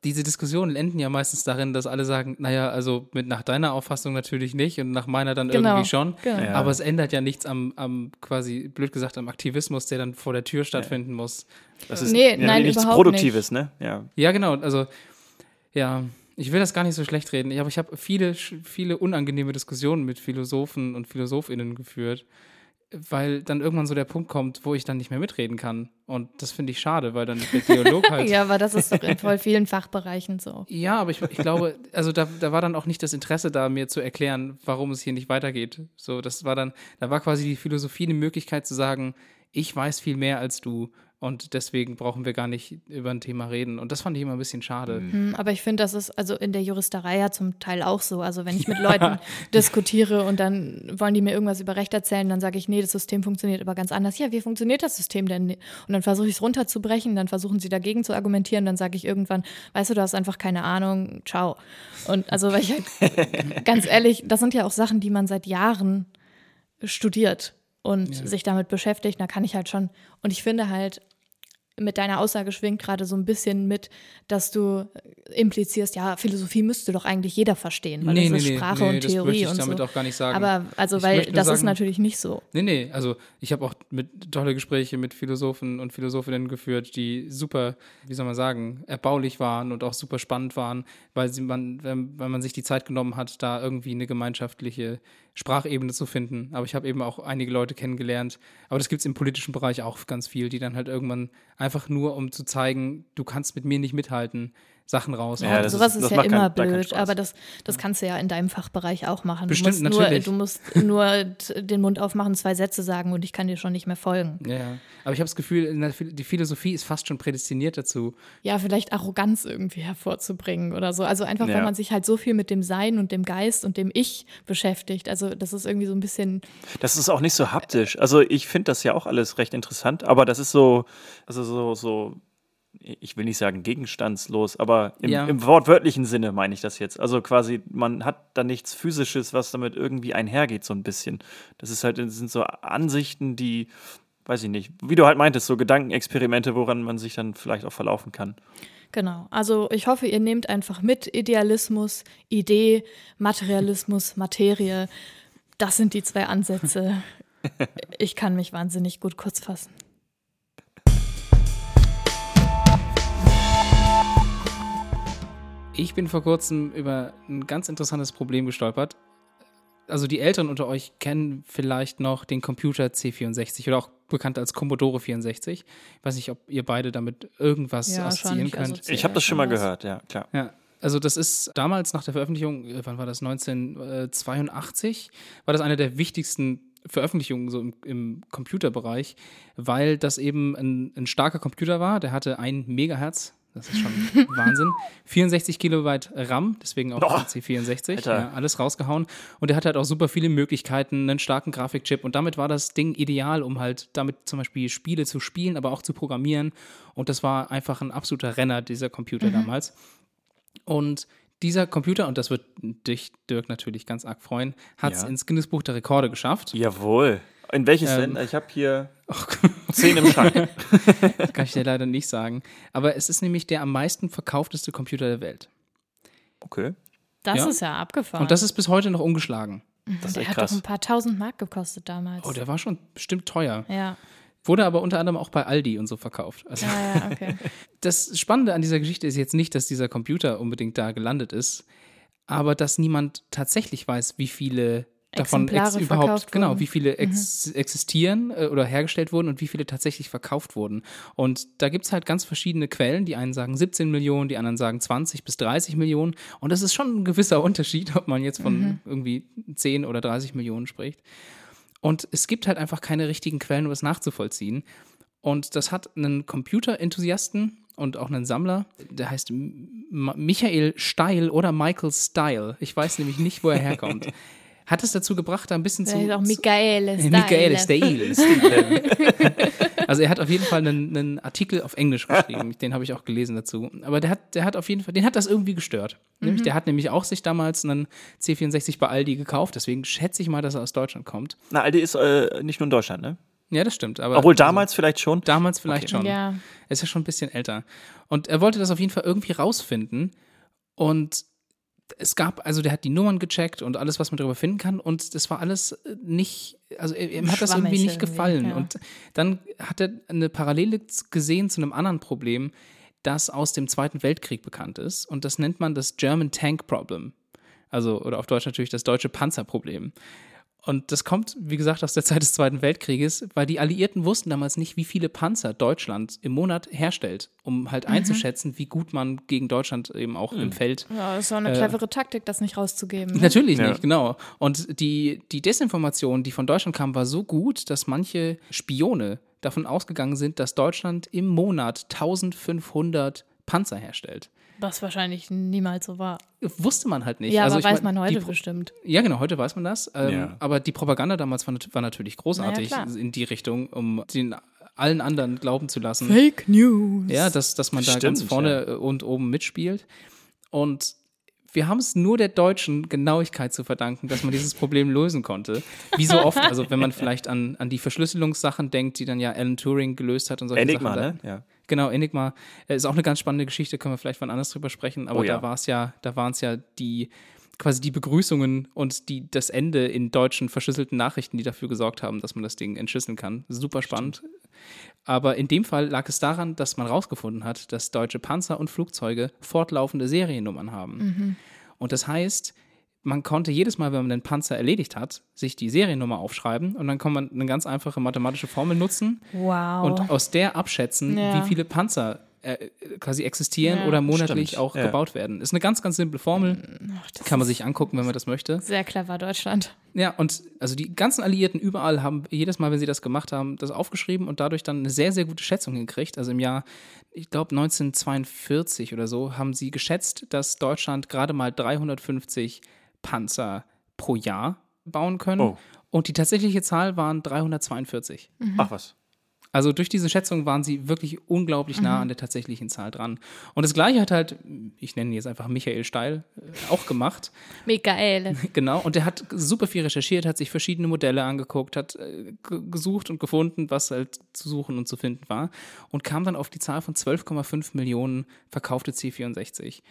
diese Diskussionen enden ja meistens darin, dass alle sagen, naja, also nach deiner Auffassung natürlich nicht und nach meiner dann irgendwie schon. Genau. Ja. Aber es ändert ja nichts am quasi, blöd gesagt, am Aktivismus, der dann vor der Tür stattfinden muss. Das ist nichts Produktives, nicht. Ne? Ja. Ja, genau. Also, ja, ich will das gar nicht so schlecht reden, aber ich habe viele unangenehme Diskussionen mit Philosophen und PhilosophInnen geführt, weil dann irgendwann so der Punkt kommt, wo ich dann nicht mehr mitreden kann. Und das finde ich schade, weil dann der Dialog halt... Ja, aber das ist doch in voll vielen Fachbereichen so. Ja, aber ich glaube, also da war dann auch nicht das Interesse da, mir zu erklären, warum es hier nicht weitergeht. So, das war dann, da war quasi die Philosophie eine Möglichkeit zu sagen, ich weiß viel mehr als du und deswegen brauchen wir gar nicht über ein Thema reden. Und das fand ich immer ein bisschen schade. Aber ich finde, das ist also in der Juristerei ja zum Teil auch so. Also wenn ich mit Leuten diskutiere und dann wollen die mir irgendwas über Recht erzählen, dann sage ich, nee, das System funktioniert aber ganz anders. Ja, wie funktioniert das System denn? Und dann versuche ich es runterzubrechen, dann versuchen sie dagegen zu argumentieren, dann sage ich irgendwann, weißt du, du hast einfach keine Ahnung, ciao. Und also, weil ich halt, ganz ehrlich, das sind ja auch Sachen, die man seit Jahren studiert und sich damit beschäftigt, da kann ich halt schon. Und ich finde halt, mit deiner Aussage schwingt gerade so ein bisschen mit, dass du implizierst, ja, Philosophie müsste doch eigentlich jeder verstehen, weil das ist Sprache und Theorie und so. Nee, das möchte ich damit auch gar nicht sagen. Aber also, weil das ist natürlich nicht so. Nee, also ich habe auch tolle Gespräche mit Philosophen und Philosophinnen geführt, die super, wie soll man sagen, erbaulich waren und auch super spannend waren, weil man sich die Zeit genommen hat, da irgendwie eine gemeinschaftliche Sprachebene zu finden. Aber ich habe eben auch einige Leute kennengelernt, aber das gibt es im politischen Bereich auch ganz viel, die dann halt irgendwann einfach nur, um zu zeigen, du kannst mit mir nicht mithalten, Sachen raushauen. Ja, sowas ist ja immer blöd, aber das kannst du ja in deinem Fachbereich auch machen. Bestimmt, natürlich. Du musst nur den Mund aufmachen, 2 Sätze sagen und ich kann dir schon nicht mehr folgen. Ja, aber ich habe das Gefühl, die Philosophie ist fast schon prädestiniert dazu. Ja, vielleicht Arroganz irgendwie hervorzubringen oder so. Also einfach, weil man sich halt so viel mit dem Sein und dem Geist und dem Ich beschäftigt. Also das ist irgendwie so ein bisschen... Das ist auch nicht so haptisch. Also ich finde das ja auch alles recht interessant, aber das ist so ich will nicht sagen gegenstandslos, aber im wortwörtlichen Sinne meine ich das jetzt. Also quasi, man hat da nichts Physisches, was damit irgendwie einhergeht, so ein bisschen. Das sind so Ansichten, die, weiß ich nicht, wie du halt meintest, so Gedankenexperimente, woran man sich dann vielleicht auch verlaufen kann. Genau, also ich hoffe, ihr nehmt einfach mit Idealismus, Idee, Materialismus, Materie. Das sind die 2 Ansätze. Ich kann mich wahnsinnig gut kurz fassen. Ich bin vor kurzem über ein ganz interessantes Problem gestolpert. Also die Älteren unter euch kennen vielleicht noch den Computer C64 oder auch bekannt als Commodore 64. Ich weiß nicht, ob ihr beide damit irgendwas assoziieren könnt. Ich habe das schon mal gehört, ja, klar. Ja, also das ist damals nach der Veröffentlichung, wann war das, 1982, war das eine der wichtigsten Veröffentlichungen so im Computerbereich, weil das eben ein starker Computer war, der hatte 1 Megahertz. Das ist schon Wahnsinn. 64 Kilobyte RAM, deswegen auch C64. Ja, alles rausgehauen. Und er hat halt auch super viele Möglichkeiten, einen starken Grafikchip. Und damit war das Ding ideal, um halt damit zum Beispiel Spiele zu spielen, aber auch zu programmieren. Und das war einfach ein absoluter Renner, dieser Computer damals. Und dieser Computer, und das wird dich, Dirk, natürlich ganz arg freuen, hat es ins Guinnessbuch der Rekorde geschafft. Jawohl. In welches denn? Ich habe hier 10 im Schrank. Das kann ich dir leider nicht sagen. Aber es ist nämlich der am meisten verkaufteste Computer der Welt. Okay. Das ist ja abgefahren. Und das ist bis heute noch ungeschlagen. Das ist echt krass. Der hat doch ein paar 1000 Mark gekostet damals. Oh, der war schon bestimmt teuer. Ja. Wurde aber unter anderem auch bei Aldi und so verkauft. Also okay. Das Spannende an dieser Geschichte ist jetzt nicht, dass dieser Computer unbedingt da gelandet ist, aber dass niemand tatsächlich weiß, wie viele davon überhaupt, genau, wie viele existieren oder hergestellt wurden und wie viele tatsächlich verkauft wurden. Und da gibt es halt ganz verschiedene Quellen. Die einen sagen 17 Millionen, die anderen sagen 20 bis 30 Millionen. Und das ist schon ein gewisser Unterschied, ob man jetzt von irgendwie 10 oder 30 Millionen spricht. Und es gibt halt einfach keine richtigen Quellen, um es nachzuvollziehen. Und das hat einen Computerenthusiasten und auch einen Sammler, der heißt Michael Steil oder Michael Steil. Ich weiß nämlich nicht, wo er herkommt. Hat es dazu gebracht, da ein bisschen zu... Auch Michael Steil. Also er hat auf jeden Fall einen Artikel auf Englisch geschrieben, den habe ich auch gelesen dazu. Aber der hat auf jeden Fall, den hat das irgendwie gestört. Nämlich, der hat nämlich auch sich damals einen C64 bei Aldi gekauft, deswegen schätze ich mal, dass er aus Deutschland kommt. Na, Aldi ist nicht nur in Deutschland, ne? Ja, das stimmt. Aber obwohl damals also, vielleicht schon? Damals vielleicht schon. Ja. Er ist ja schon ein bisschen älter. Und er wollte das auf jeden Fall irgendwie rausfinden und es gab, also der hat die Nummern gecheckt und alles, was man darüber finden kann und das war alles nicht, also ihm hat das irgendwie nicht gefallen und dann hat er eine Parallele gesehen zu einem anderen Problem, das aus dem Zweiten Weltkrieg bekannt ist und das nennt man das German Tank Problem, also oder auf Deutsch natürlich das deutsche Panzerproblem. Und das kommt, wie gesagt, aus der Zeit des Zweiten Weltkrieges, weil die Alliierten wussten damals nicht, wie viele Panzer Deutschland im Monat herstellt, um halt einzuschätzen, wie gut man gegen Deutschland eben auch im Feld… Ja, das ist ja eine clevere Taktik, das nicht rauszugeben. Ne? Natürlich nicht, genau. Und die Desinformation, die von Deutschland kam, war so gut, dass manche Spione davon ausgegangen sind, dass Deutschland im Monat 1500 Panzer herstellt. Was wahrscheinlich niemals so war. Wusste man halt nicht. Ja, aber also man heute bestimmt. Ja, genau, heute weiß man das. Aber die Propaganda damals war natürlich großartig in die Richtung, um den allen anderen glauben zu lassen. Fake News. Ja, dass man da ganz vorne und oben mitspielt. Und wir haben es nur der deutschen Genauigkeit zu verdanken, dass man dieses Problem lösen konnte. Wie so oft, also wenn man vielleicht an die Verschlüsselungssachen denkt, die dann ja Alan Turing gelöst hat und solche Enigma, Sachen. Enigma, ne? Ja. Genau, Enigma ist auch eine ganz spannende Geschichte, können wir vielleicht wann anders drüber sprechen, aber da waren es ja die quasi die Begrüßungen und das Ende in deutschen verschlüsselten Nachrichten, die dafür gesorgt haben, dass man das Ding entschlüsseln kann. Super spannend. Aber in dem Fall lag es daran, dass man rausgefunden hat, dass deutsche Panzer und Flugzeuge fortlaufende Seriennummern haben. Und das heißt, man konnte jedes Mal, wenn man den Panzer erledigt hat, sich die Seriennummer aufschreiben und dann kann man eine ganz einfache mathematische Formel nutzen und aus der abschätzen, wie viele Panzer quasi existieren oder monatlich auch gebaut werden. Ist eine ganz, ganz simple Formel. Kann man sich angucken, wenn man das möchte. Sehr clever, Deutschland. Ja, und also die ganzen Alliierten überall haben jedes Mal, wenn sie das gemacht haben, das aufgeschrieben und dadurch dann eine sehr, sehr gute Schätzung hingekriegt. Also im Jahr, ich glaube, 1942 oder so, haben sie geschätzt, dass Deutschland gerade mal 350 Panzer pro Jahr bauen können. Oh. Und die tatsächliche Zahl waren 342. Mhm. Ach was. Also durch diese Schätzung waren sie wirklich unglaublich nah an der tatsächlichen Zahl dran. Und das Gleiche hat halt, ich nenne ihn jetzt einfach Michael Steil, auch gemacht. Michael. Genau, und der hat super viel recherchiert, hat sich verschiedene Modelle angeguckt, hat gesucht und gefunden, was halt zu suchen und zu finden war. Und kam dann auf die Zahl von 12,5 Millionen verkaufte C64.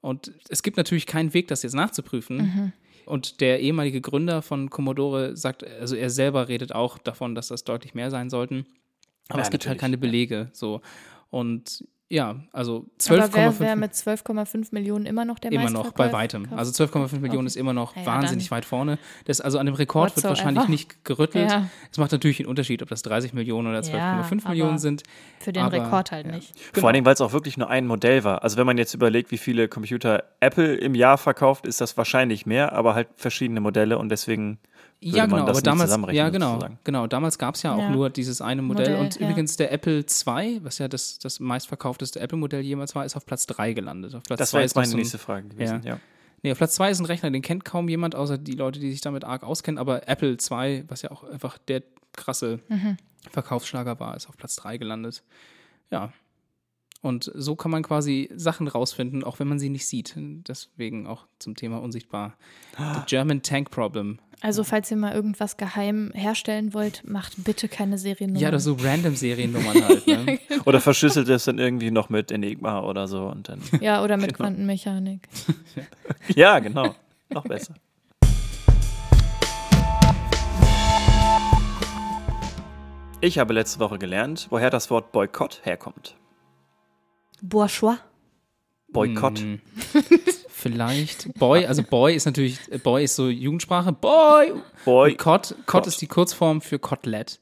Und es gibt natürlich keinen Weg, das jetzt nachzuprüfen. Mhm. Und der ehemalige Gründer von Commodore sagt, also er selber redet auch davon, dass das deutlich mehr sein sollten. Aber ja, es gibt halt keine Belege. So. Und ja, also 12,5. Aber wer wäre mit 12,5 Millionen immer noch der meistverkaufte? Immer noch, bei weitem. Also 12,5 Millionen ist immer noch wahnsinnig weit vorne. Das, also an dem Rekord wird wahrscheinlich nicht gerüttelt. Ja. Es macht natürlich einen Unterschied, ob das 30 Millionen oder 12,5 Millionen sind. Für den Rekord halt nicht. Genau. Vor allem, weil es auch wirklich nur ein Modell war. Also wenn man jetzt überlegt, wie viele Computer Apple im Jahr verkauft, ist das wahrscheinlich mehr, aber halt verschiedene Modelle und deswegen... Ja, genau, aber damals, damals gab es ja auch nur dieses eine Modell. Und übrigens der Apple II, was ja das meistverkaufteste Apple-Modell jemals war, ist auf Platz 3 gelandet. Auf Platz das war jetzt meine nächste Frage gewesen, ja. Nee, auf Platz 2 ist ein Rechner, den kennt kaum jemand, außer die Leute, die sich damit arg auskennen. Aber Apple II, was ja auch einfach der krasse Verkaufsschlager war, ist auf Platz 3 gelandet. Ja. Und so kann man quasi Sachen rausfinden, auch wenn man sie nicht sieht. Deswegen auch zum Thema unsichtbar. The German Tank Problem. Also falls ihr mal irgendwas geheim herstellen wollt, macht bitte keine Seriennummern. Ja, oder so random Seriennummern halt. Ne? Ja, genau. Oder verschlüsselt es dann irgendwie noch mit Enigma oder so. Und dann ja, oder mit Quantenmechanik. Ja, genau. Noch besser. Ich habe letzte Woche gelernt, woher das Wort Boykott herkommt. Bourgeois. Boykott. Hm. Vielleicht. Boy, also Boy ist natürlich, Boy ist so Jugendsprache. Boy. Cott ist die Kurzform für Kotelett.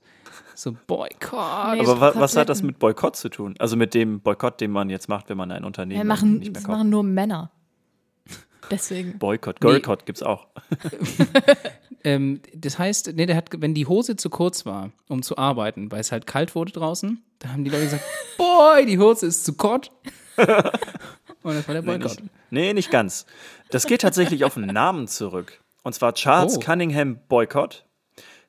So Boykott. Nee, aber was hat das mit Boykott zu tun? Also mit dem Boykott, den man jetzt macht, wenn man ein Unternehmen nicht mehr kauft. Das machen nur Männer. Deswegen. Boykott. Girlcott gibt's auch. Das heißt, wenn die Hose zu kurz war, um zu arbeiten, weil es halt kalt wurde draußen, dann haben die Leute gesagt, Boy, die Hose ist zu kort. Und das war der Boykott. Nee, nicht ganz. Das geht tatsächlich auf einen Namen zurück. Und zwar Charles Cunningham Boycott.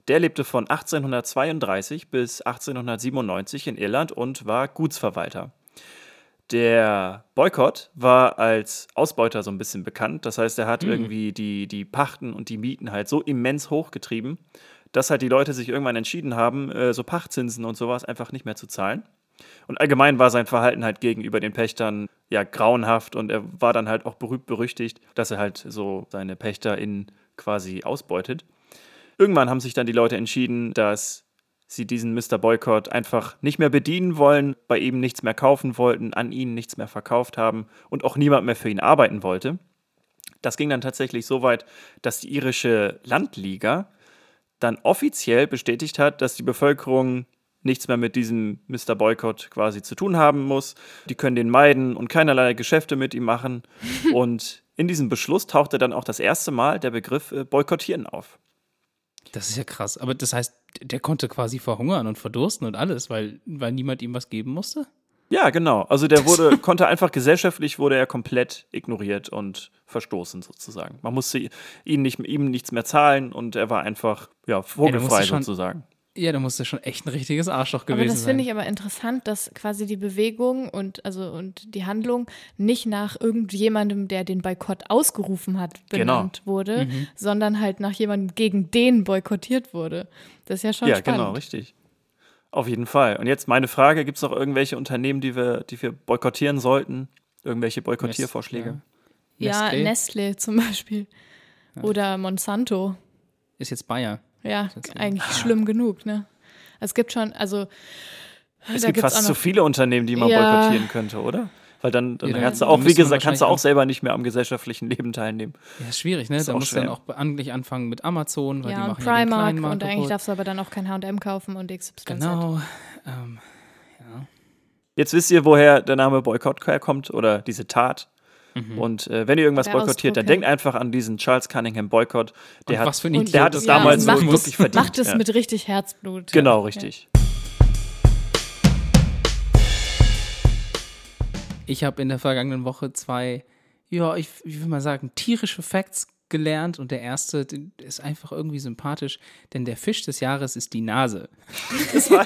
Der lebte von 1832 bis 1897 in Irland und war Gutsverwalter. Der Boykott war als Ausbeuter so ein bisschen bekannt. Das heißt, er hat irgendwie die Pachten und die Mieten halt so immens hochgetrieben, dass halt die Leute sich irgendwann entschieden haben, so Pachtzinsen und sowas einfach nicht mehr zu zahlen. Und allgemein war sein Verhalten halt gegenüber den Pächtern ja grauenhaft und er war dann halt auch berühmt-berüchtigt, dass er halt so seine PächterInnen quasi ausbeutet. Irgendwann haben sich dann die Leute entschieden, dass sie diesen Mr. Boykott einfach nicht mehr bedienen wollen, bei ihm nichts mehr kaufen wollten, an ihn nichts mehr verkauft haben und auch niemand mehr für ihn arbeiten wollte. Das ging dann tatsächlich so weit, dass die irische Landliga dann offiziell bestätigt hat, dass die Bevölkerung nichts mehr mit diesem Mr. Boykott quasi zu tun haben muss. Die können den meiden und keinerlei Geschäfte mit ihm machen. Und in diesem Beschluss tauchte dann auch das erste Mal der Begriff Boykottieren auf. Das ist ja krass. Aber das heißt, der konnte quasi verhungern und verdursten und alles, weil niemand ihm was geben musste? Ja, genau. Also der konnte einfach gesellschaftlich, wurde er komplett ignoriert und verstoßen sozusagen. Man musste ihm nichts mehr zahlen und er war einfach vogelfrei sozusagen. Ja, da musste schon echt ein richtiges Arschloch gewesen sein. Aber das finde ich aber interessant, dass quasi die Bewegung und die Handlung nicht nach irgendjemandem, der den Boykott ausgerufen hat, benannt wurde, sondern halt nach jemandem, gegen den boykottiert wurde. Das ist ja schon spannend. Ja, genau, richtig. Auf jeden Fall. Und jetzt meine Frage, gibt es noch irgendwelche Unternehmen, die wir boykottieren sollten? Irgendwelche Boykottiervorschläge? Ja, Nestlé zum Beispiel. Ja. Oder Monsanto. Ist jetzt Bayer. Ja, eigentlich schlimm genug, ne? Es gibt schon, es gibt fast zu viele Unternehmen, die man boykottieren könnte, oder? Weil dann kannst du auch, wie gesagt, selber nicht mehr am gesellschaftlichen Leben teilnehmen. Ja, ist schwierig, ne? Da musst du dann auch eigentlich anfangen mit Amazon, weil die machen Primark, ja, den kleinen und eigentlich darfst du aber dann auch kein H&M kaufen und XYZ. Genau. Jetzt wisst ihr, woher der Name Boykott herkommt oder diese Tat. Mhm. Und wenn ihr irgendwas boykottiert, dann denkt einfach an diesen Charles Cunningham Boycott. Der hat es damals so wirklich verdient. Macht es mit richtig Herzblut. Genau, richtig. Ja. Ich habe in der vergangenen Woche zwei, ja, ich will mal sagen, tierische Facts gelernt. Und der erste ist einfach irgendwie sympathisch, denn der Fisch des Jahres ist die Nase. Das war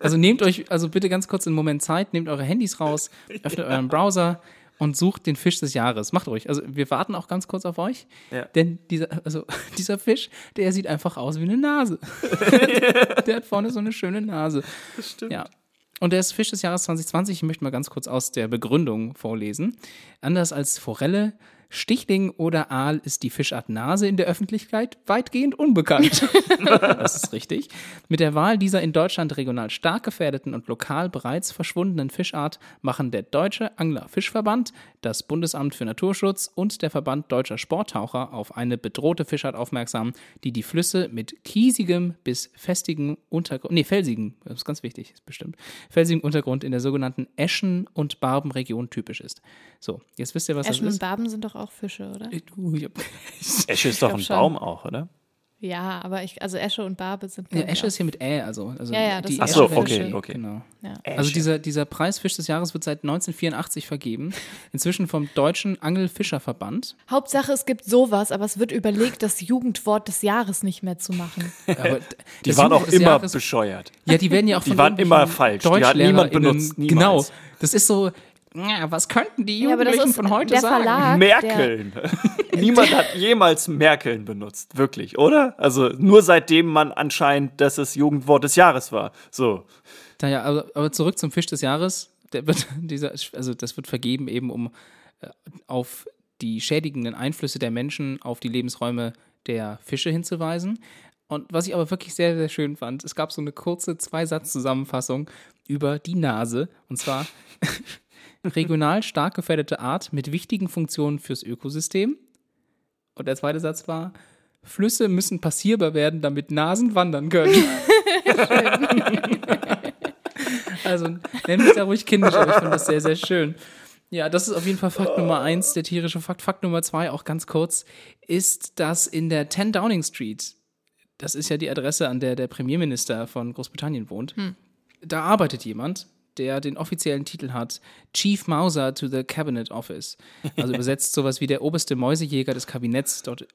also nehmt euch, also bitte ganz kurz einen Moment Zeit, nehmt eure Handys raus, öffnet euren Browser und sucht den Fisch des Jahres. Macht ruhig. Also wir warten auch ganz kurz auf euch, denn dieser Fisch, der sieht einfach aus wie eine Nase. Der hat vorne so eine schöne Nase. Das stimmt. Ja. Und der ist Fisch des Jahres 2020. Ich möchte mal ganz kurz aus der Begründung vorlesen. Anders als Forelle, Stichling oder Aal ist die Fischart Nase in der Öffentlichkeit weitgehend unbekannt. Das ist richtig. Mit der Wahl dieser in Deutschland regional stark gefährdeten und lokal bereits verschwundenen Fischart machen der Deutsche Anglerfischverband, das Bundesamt für Naturschutz und der Verband Deutscher Sporttaucher auf eine bedrohte Fischart aufmerksam, die die Flüsse mit kiesigem bis festigem Untergrund, felsigem, das ist ganz wichtig, ist bestimmt, felsigem Untergrund in der sogenannten Eschen- und Barbenregion typisch ist. So, jetzt wisst ihr, was das ist. Eschen und Barben sind doch auch Fische, oder? Esche ist doch ein Baum auch, oder? Ja, aber also Esche und Barbe sind... Ja, Esche ist hier mit Ä, also ja, das die Esche. Achso, okay. Genau. Ja. Also dieser Preis Fisch des Jahres wird seit 1984 vergeben, inzwischen vom Deutschen Angelfischerverband. Hauptsache, es gibt sowas, aber es wird überlegt, das Jugendwort des Jahres nicht mehr zu machen. Aber die waren auch immer bescheuert. Ja, die werden ja auch von... Die waren immer falsch, die hat niemand benutzt, niemals. Genau, das ist so... Ja, was könnten die Jugendlichen von heute sagen? Verlag, Merkeln. Niemand hat jemals Merkeln benutzt, wirklich, oder? Also nur seitdem man anscheinend, dass es Jugendwort des Jahres war. So. Naja, aber zurück zum Fisch des Jahres. Das wird vergeben eben, um auf die schädigenden Einflüsse der Menschen auf die Lebensräume der Fische hinzuweisen. Und was ich aber wirklich sehr, sehr schön fand, es gab so eine kurze Zwei-Satz-Zusammenfassung über die Nase. Und zwar... regional stark gefährdete Art mit wichtigen Funktionen fürs Ökosystem. Und der zweite Satz war, Flüsse müssen passierbar werden, damit Nasen wandern können. Also, nenn mich da ruhig kindisch, aber ich fand das sehr, sehr schön. Ja, das ist auf jeden Fall Fakt Nummer 1, der tierische Fakt. Fakt Nummer 2, auch ganz kurz, ist, dass in der 10 Downing Street, das ist ja die Adresse, an der der Premierminister von Großbritannien wohnt, da arbeitet jemand, der den offiziellen Titel hat, Chief Mouser to the Cabinet Office. Also übersetzt sowas wie der oberste Mäusejäger des Kabinetts. Dort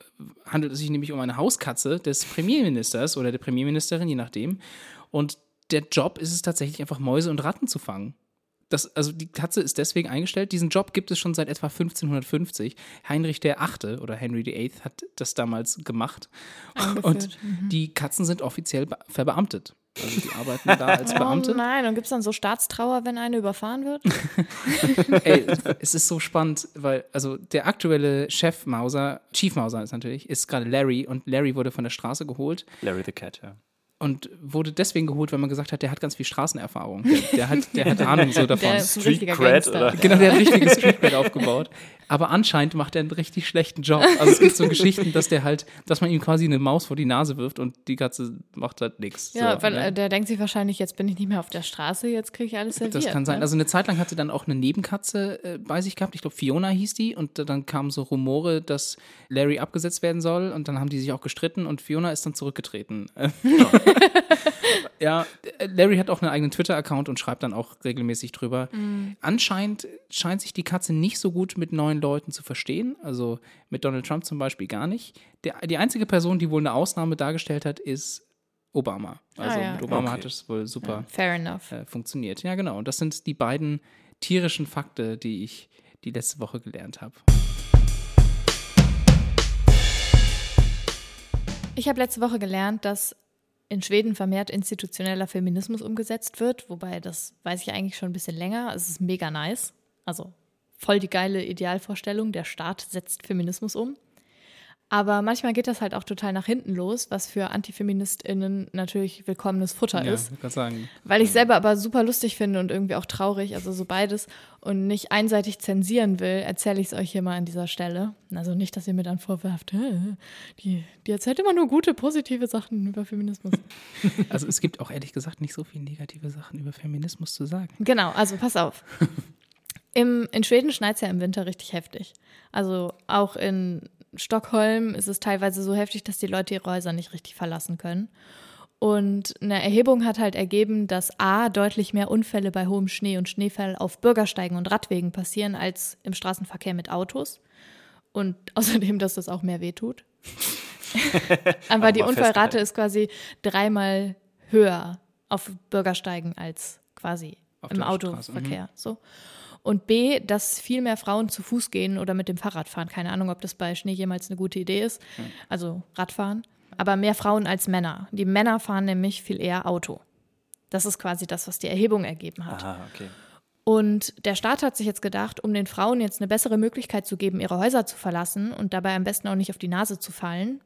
handelt es sich nämlich um eine Hauskatze des Premierministers oder der Premierministerin, je nachdem. Und der Job ist es tatsächlich, einfach Mäuse und Ratten zu fangen. Also die Katze ist deswegen eingestellt. Diesen Job gibt es schon seit etwa 1550. Heinrich VIII. oder Henry VIII. hat das damals gemacht. Und die Katzen sind offiziell verbeamtet. Also die arbeiten da als Beamte. Oh nein, und gibt es dann so Staatstrauer, wenn eine überfahren wird? Ey, es ist so spannend, weil also der aktuelle Chef Mauser, Chief Mauser ist natürlich, ist gerade Larry, und Larry wurde von der Straße geholt. Larry the Cat, ja. Und wurde deswegen geholt, weil man gesagt hat, der hat ganz viel Straßenerfahrung. Der hat Ahnung so davon. Der ist ein richtiger Gangster. Genau, der hat richtiges Streetcred aufgebaut. Aber anscheinend macht er einen richtig schlechten Job. Also es gibt so Geschichten, dass man ihm quasi eine Maus vor die Nase wirft und die Katze macht halt nichts. Ja, so, weil der denkt sich wahrscheinlich, jetzt bin ich nicht mehr auf der Straße, jetzt kriege ich alles serviert. Das kann sein. Ne? Also eine Zeit lang hat sie dann auch eine Nebenkatze bei sich gehabt. Ich glaube, Fiona hieß die. Und dann kamen so Rumore, dass Larry abgesetzt werden soll. Und dann haben die sich auch gestritten und Fiona ist dann zurückgetreten. Ja, Larry hat auch einen eigenen Twitter-Account und schreibt dann auch regelmäßig drüber. Mhm. Anscheinend scheint sich die Katze nicht so gut mit neuen Leuten zu verstehen. Also mit Donald Trump zum Beispiel gar nicht. Die einzige Person, die wohl eine Ausnahme dargestellt hat, ist Obama. Also mit Obama hat es wohl super funktioniert. Ja, genau. Und das sind die beiden tierischen Fakte, die ich die letzte Woche gelernt habe. Ich habe letzte Woche gelernt, dass in Schweden vermehrt institutioneller Feminismus umgesetzt wird, wobei das weiß ich eigentlich schon ein bisschen länger. Es ist mega nice, also voll die geile Idealvorstellung, der Staat setzt Feminismus um. Aber manchmal geht das halt auch total nach hinten los, was für AntifeministInnen natürlich willkommenes Futter ist. Ja, ich kann sagen. Weil ich selber aber super lustig finde und irgendwie auch traurig, also so beides, und nicht einseitig zensieren will, erzähle ich es euch hier mal an dieser Stelle. Also nicht, dass ihr mir dann vorwerft, die erzählt immer nur gute, positive Sachen über Feminismus. Also es gibt auch ehrlich gesagt nicht so viele negative Sachen über Feminismus zu sagen. Genau, also pass auf. In Schweden schneit es ja im Winter richtig heftig. Also auch in Stockholm ist es teilweise so heftig, dass die Leute ihre Häuser nicht richtig verlassen können. Und eine Erhebung hat halt ergeben, dass a. deutlich mehr Unfälle bei hohem Schnee und Schneefall auf Bürgersteigen und Radwegen passieren als im Straßenverkehr mit Autos. Und außerdem, dass das auch mehr wehtut. Aber die Unfallrate ist quasi dreimal höher auf Bürgersteigen als quasi im Autoverkehr. So. Und b, dass viel mehr Frauen zu Fuß gehen oder mit dem Fahrrad fahren. Keine Ahnung, ob das bei Schnee jemals eine gute Idee ist. Also Radfahren. Aber mehr Frauen als Männer. Die Männer fahren nämlich viel eher Auto. Das ist quasi das, was die Erhebung ergeben hat. Aha, okay. Und der Staat hat sich jetzt gedacht, um den Frauen jetzt eine bessere Möglichkeit zu geben, ihre Häuser zu verlassen und dabei am besten auch nicht auf die Nase zu fallen,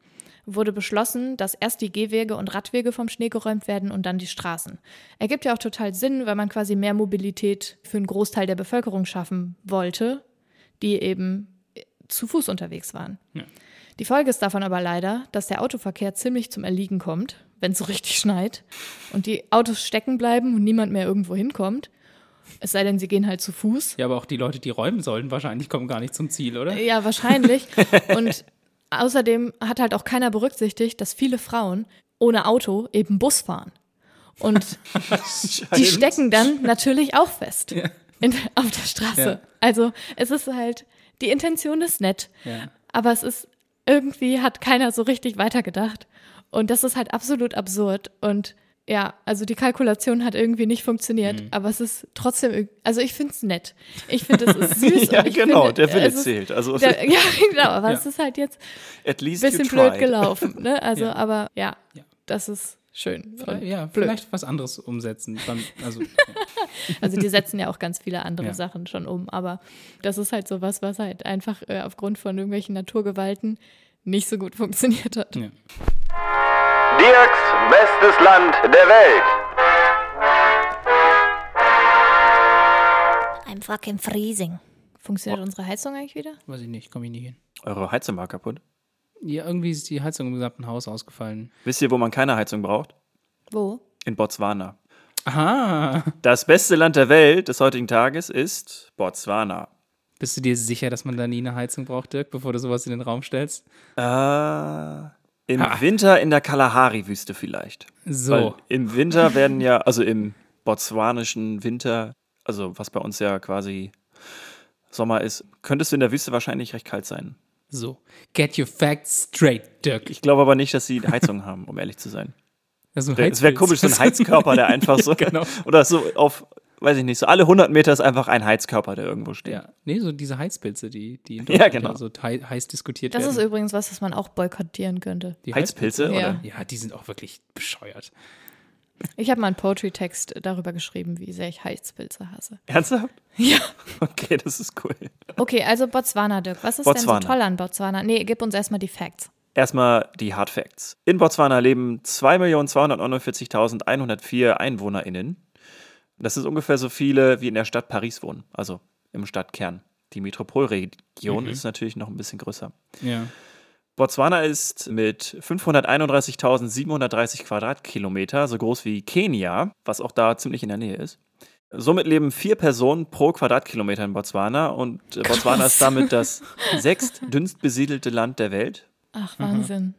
wurde beschlossen, dass erst die Gehwege und Radwege vom Schnee geräumt werden und dann die Straßen. Ergibt ja auch total Sinn, weil man quasi mehr Mobilität für einen Großteil der Bevölkerung schaffen wollte, die eben zu Fuß unterwegs waren. Ja. Die Folge ist davon aber leider, dass der Autoverkehr ziemlich zum Erliegen kommt, wenn es so richtig schneit und die Autos stecken bleiben und niemand mehr irgendwo hinkommt. Es sei denn, sie gehen halt zu Fuß. Ja, aber auch die Leute, die räumen sollen, wahrscheinlich kommen gar nicht zum Ziel, oder? Ja, wahrscheinlich. Und außerdem hat halt auch keiner berücksichtigt, dass viele Frauen ohne Auto eben Bus fahren. Und die stecken dann natürlich auch fest auf der Straße. Ja. Also es ist halt, die Intention ist nett, aber es ist, irgendwie hat keiner so richtig weitergedacht. Und das ist halt absolut absurd. Und ja, also die Kalkulation hat irgendwie nicht funktioniert, aber es ist trotzdem, also ich finde es nett. Ich finde, es ist süß. Ja, und ich genau, finde, der Wille zählt. Also, ja, genau, aber es ist halt jetzt ein bisschen blöd gelaufen. Ne? Also, aber ja, das ist schön. Ja, blöd. Vielleicht was anderes umsetzen. Also die setzen ja auch ganz viele andere Sachen schon um, aber das ist halt sowas, was halt einfach aufgrund von irgendwelchen Naturgewalten nicht so gut funktioniert hat. Ja. Dirks bestes Land der Welt. I'm fucking freezing. Funktioniert unsere Heizung eigentlich wieder? Weiß ich nicht, komme ich nie hin. Eure Heizung war kaputt? Ja, irgendwie ist die Heizung im gesamten Haus ausgefallen. Wisst ihr, wo man keine Heizung braucht? Wo? In Botswana. Aha. Das beste Land der Welt des heutigen Tages ist Botswana. Bist du dir sicher, dass man da nie eine Heizung braucht, Dirk, bevor du sowas in den Raum stellst? Im Winter in der Kalahari-Wüste vielleicht. So. Weil im Winter werden ja, also im botswanischen Winter, also was bei uns ja quasi Sommer ist, könntest du in der Wüste wahrscheinlich recht kalt sein. So. Get your facts straight, Dirk. Ich glaube aber nicht, dass sie Heizung haben, um ehrlich zu sein. Also es wäre komisch, so ein Heizkörper, der einfach so, genau. Oder so auf, weiß ich nicht, so alle 100 Meter ist einfach ein Heizkörper, der irgendwo steht. Ja. Nee, so diese Heizpilze, die in Deutschland so heiß diskutiert werden. Das ist übrigens was man auch boykottieren könnte. Die Heizpilze? Oder? Ja, die sind auch wirklich bescheuert. Ich habe mal einen Poetry-Text darüber geschrieben, wie sehr ich Heizpilze hasse. Ernsthaft? Ja. Okay, das ist cool. Okay, also Botswana, Dirk. Was ist denn so toll an Botswana? Nee, gib uns erstmal die Facts. Erstmal die Hard Facts. In Botswana leben 2.249.104 EinwohnerInnen. Das sind ungefähr so viele, wie in der Stadt Paris wohnen, also im Stadtkern. Die Metropolregion ist natürlich noch ein bisschen größer. Ja. Botswana ist mit 531.730 Quadratkilometer so groß wie Kenia, was auch da ziemlich in der Nähe ist. Somit leben 4 Personen pro Quadratkilometer in Botswana und Botswana ist damit das 6. dünnst besiedelte Land der Welt. Ach, Wahnsinn. Mhm.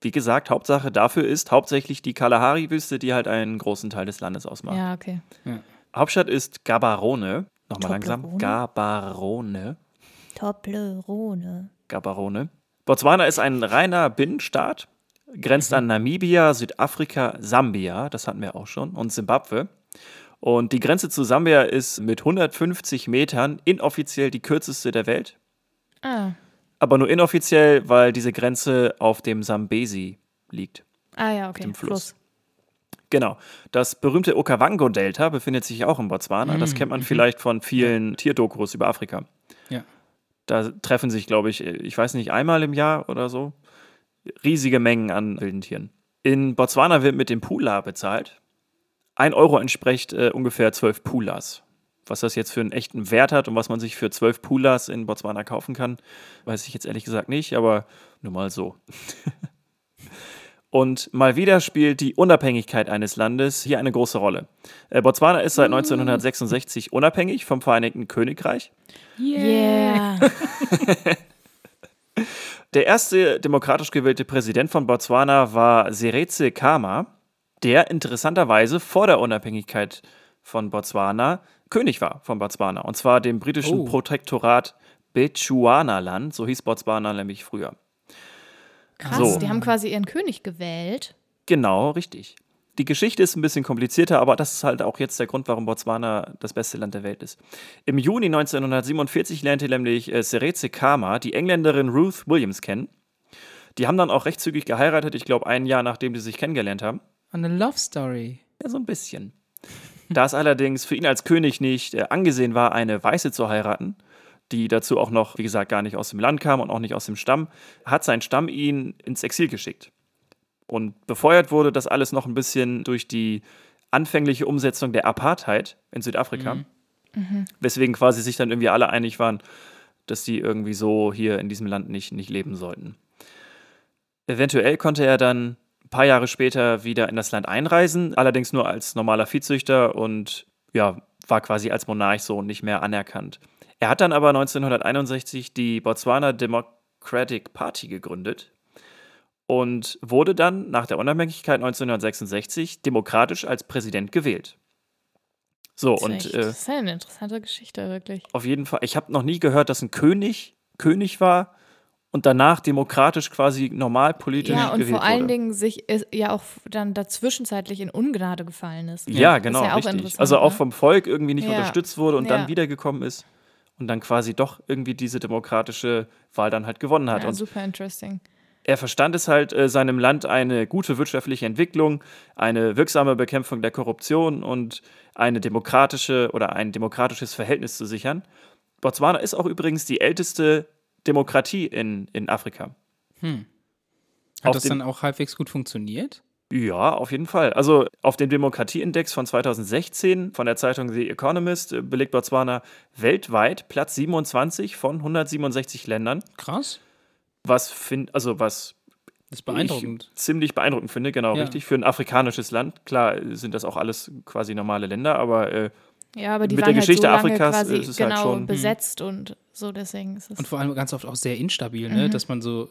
Wie gesagt, Hauptsache dafür ist hauptsächlich die Kalahari-Wüste, die halt einen großen Teil des Landes ausmacht. Ja, okay. Ja. Hauptstadt ist Gabarone. Nochmal langsam. Gabarone. Toblerone. Gabarone. Botswana ist ein reiner Binnenstaat, grenzt an Namibia, Südafrika, Sambia, das hatten wir auch schon, und Simbabwe. Und die Grenze zu Sambia ist mit 150 Metern inoffiziell die kürzeste der Welt. Ah. Aber nur inoffiziell, weil diese Grenze auf dem Sambesi liegt. Ah ja, okay, dem Fluss. Genau. Das berühmte Okavango-Delta befindet sich auch in Botswana. Das kennt man vielleicht von vielen Tierdokus über Afrika. Ja. Da treffen sich, glaube ich, einmal im Jahr oder so, riesige Mengen an wilden Tieren. In Botswana wird mit dem Pula bezahlt. 1 Euro entspricht ungefähr 12 Pulas. Was das jetzt für einen echten Wert hat und was man sich für 12 Pulas in Botswana kaufen kann, weiß ich jetzt ehrlich gesagt nicht, aber nur mal so. Und mal wieder spielt die Unabhängigkeit eines Landes hier eine große Rolle. Botswana ist seit 1966 unabhängig vom Vereinigten Königreich. Yeah! Der erste demokratisch gewählte Präsident von Botswana war Seretse Khama, der interessanterweise vor der Unabhängigkeit von Botswana König war von Botswana. Und zwar dem britischen Protektorat Bechuanaland, so hieß Botswana nämlich früher. Krass, so. Die haben quasi ihren König gewählt. Genau, richtig. Die Geschichte ist ein bisschen komplizierter, aber das ist halt auch jetzt der Grund, warum Botswana das beste Land der Welt ist. Im Juni 1947 lernte nämlich Seretse Khama die Engländerin Ruth Williams kennen. Die haben dann auch recht zügig geheiratet, ich glaube ein Jahr, nachdem die sich kennengelernt haben. Eine Love Story. Ja, so ein bisschen. Da es allerdings für ihn als König nicht angesehen war, eine Weiße zu heiraten, die dazu auch noch, wie gesagt, gar nicht aus dem Land kam und auch nicht aus dem Stamm, hat sein Stamm ihn ins Exil geschickt. Und befeuert wurde das alles noch ein bisschen durch die anfängliche Umsetzung der Apartheid in Südafrika, weswegen quasi sich dann irgendwie alle einig waren, dass die irgendwie so hier in diesem Land nicht leben sollten. Eventuell konnte er dann ein paar Jahre später wieder in das Land einreisen, allerdings nur als normaler Viehzüchter und ja, war quasi als Monarch so nicht mehr anerkannt. Er hat dann aber 1961 die Botswana Democratic Party gegründet und wurde dann nach der Unabhängigkeit 1966 demokratisch als Präsident gewählt. So, das ist eine interessante Geschichte, wirklich. Auf jeden Fall. Ich habe noch nie gehört, dass ein König war und danach demokratisch quasi normal politisch gewählt wurde. Ja, und vor allen Dingen sich ja auch dann dazwischenzeitlich in Ungnade gefallen ist. Ja, genau, ist ja richtig. Also auch vom Volk irgendwie nicht unterstützt wurde und dann wiedergekommen ist. Und dann quasi doch irgendwie diese demokratische Wahl dann halt gewonnen hat. Ja, und super interesting. Er verstand es halt, seinem Land eine gute wirtschaftliche Entwicklung, eine wirksame Bekämpfung der Korruption und ein demokratisches Verhältnis zu sichern. Botswana ist auch übrigens die älteste Demokratie in Afrika. Hat das dann auch halbwegs gut funktioniert? Ja, auf jeden Fall. Also auf dem Demokratieindex von 2016 von der Zeitung The Economist belegt Botswana weltweit Platz 27 von 167 Ländern. Krass. Was das ist beeindruckend. Ich ziemlich beeindruckend finde, genau, ja. Richtig. Für ein afrikanisches Land, klar, sind das auch alles quasi normale Länder, aber aber die mit waren der Geschichte halt so lange Afrikas quasi ist es halt schon besetzt und so, deswegen ist es. Und vor allem ganz oft auch sehr instabil, ne? Dass man so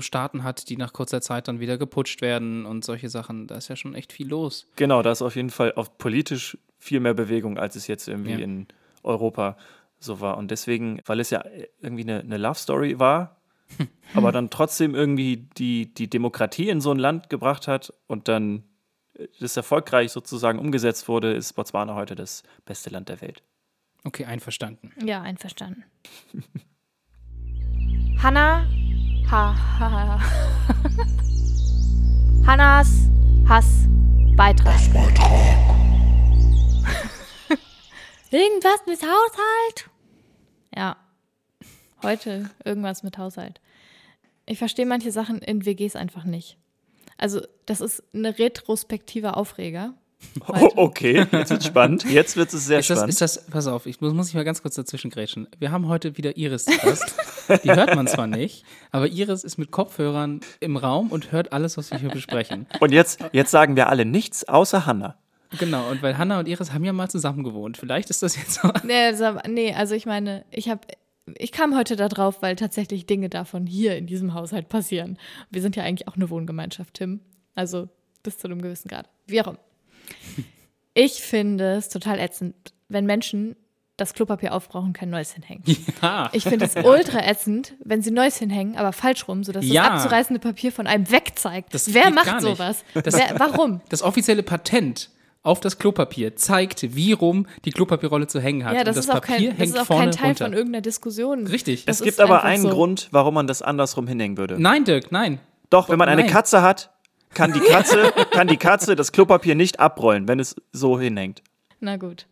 Staaten hat, die nach kurzer Zeit dann wieder geputscht werden und solche Sachen. Da ist ja schon echt viel los. Genau, da ist auf jeden Fall auch politisch viel mehr Bewegung, als es jetzt irgendwie in Europa so war. Und deswegen, weil es ja irgendwie eine Love-Story war, aber dann trotzdem irgendwie die Demokratie in so ein Land gebracht hat und dann das erfolgreich sozusagen umgesetzt wurde, ist Botswana heute das beste Land der Welt. Okay, einverstanden. Ja, einverstanden. Hannas Hassbeitrag. Irgendwas mit Haushalt? Ja, heute irgendwas mit Haushalt. Ich verstehe manche Sachen in WGs einfach nicht. Also das ist ein retrospektiver Aufreger. Oh, okay, jetzt wird's spannend. Jetzt wird es sehr spannend. Pass auf, muss ich mal ganz kurz dazwischen grätschen. Wir haben heute wieder Iris zu Gast. Die hört man zwar nicht, aber Iris ist mit Kopfhörern im Raum und hört alles, was wir hier besprechen. Und jetzt sagen wir alle nichts außer Hanna. Genau, und weil Hanna und Iris haben ja mal zusammen gewohnt. Vielleicht ist das jetzt auch... Nee, also ich meine, ich kam heute da drauf, weil tatsächlich Dinge davon hier in diesem Haushalt passieren. Wir sind ja eigentlich auch eine Wohngemeinschaft, Tim. Also bis zu einem gewissen Grad. Wie auch immer. Ich finde es total ätzend, wenn Menschen das Klopapier aufbrauchen, kein neues hinhängen. Ja. Ich finde es ultra ätzend, wenn sie neues hinhängen, aber falsch rum, sodass das abzureißende Papier von einem wegzeigt. Wer macht sowas? Warum? Das offizielle Patent auf das Klopapier zeigt, wie rum die Klopapierrolle zu hängen hat. Ja, das ist auch kein Teil von irgendeiner Diskussion. Richtig. Es gibt aber einen Grund, warum man das andersrum hinhängen würde. Nein, Dirk, nein. Doch, wenn man eine Katze hat, kann die Katze das Klopapier nicht abrollen, wenn es so hinhängt. Na gut.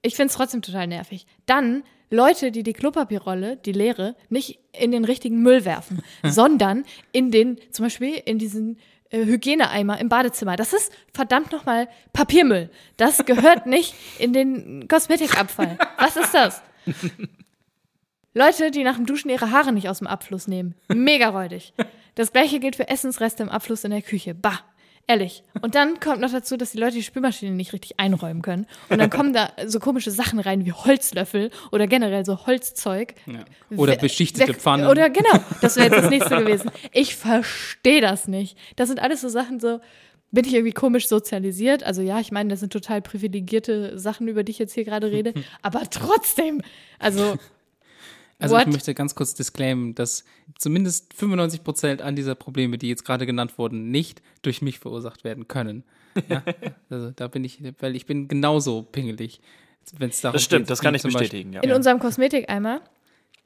Ich finde es trotzdem total nervig. Dann Leute, die Klopapierrolle, die leere, nicht in den richtigen Müll werfen, sondern in den, zum Beispiel in diesen Hygieneeimer im Badezimmer. Das ist verdammt nochmal Papiermüll. Das gehört nicht in den Kosmetikabfall. Was ist das? Leute, die nach dem Duschen ihre Haare nicht aus dem Abfluss nehmen. Mega räudig. Das gleiche gilt für Essensreste im Abfluss in der Küche. Bah. Ehrlich. Und dann kommt noch dazu, dass die Leute die Spülmaschine nicht richtig einräumen können. Und dann kommen da so komische Sachen rein wie Holzlöffel oder generell so Holzzeug. Ja. Oder beschichtete Pfannen. Oder genau, das wäre jetzt das nächste gewesen. Ich verstehe das nicht. Das sind alles so Sachen, so bin ich irgendwie komisch sozialisiert. Also ja, ich meine, das sind total privilegierte Sachen, über die ich jetzt hier gerade rede. Aber trotzdem, also ich möchte ganz kurz disclaimen, dass zumindest 95% an dieser Probleme, die jetzt gerade genannt wurden, nicht durch mich verursacht werden können. Ja? Also da bin ich, weil ich bin genauso pingelig, wenn es darum geht. Das stimmt, das kann ich bestätigen. Ja. In unserem Kosmetikeimer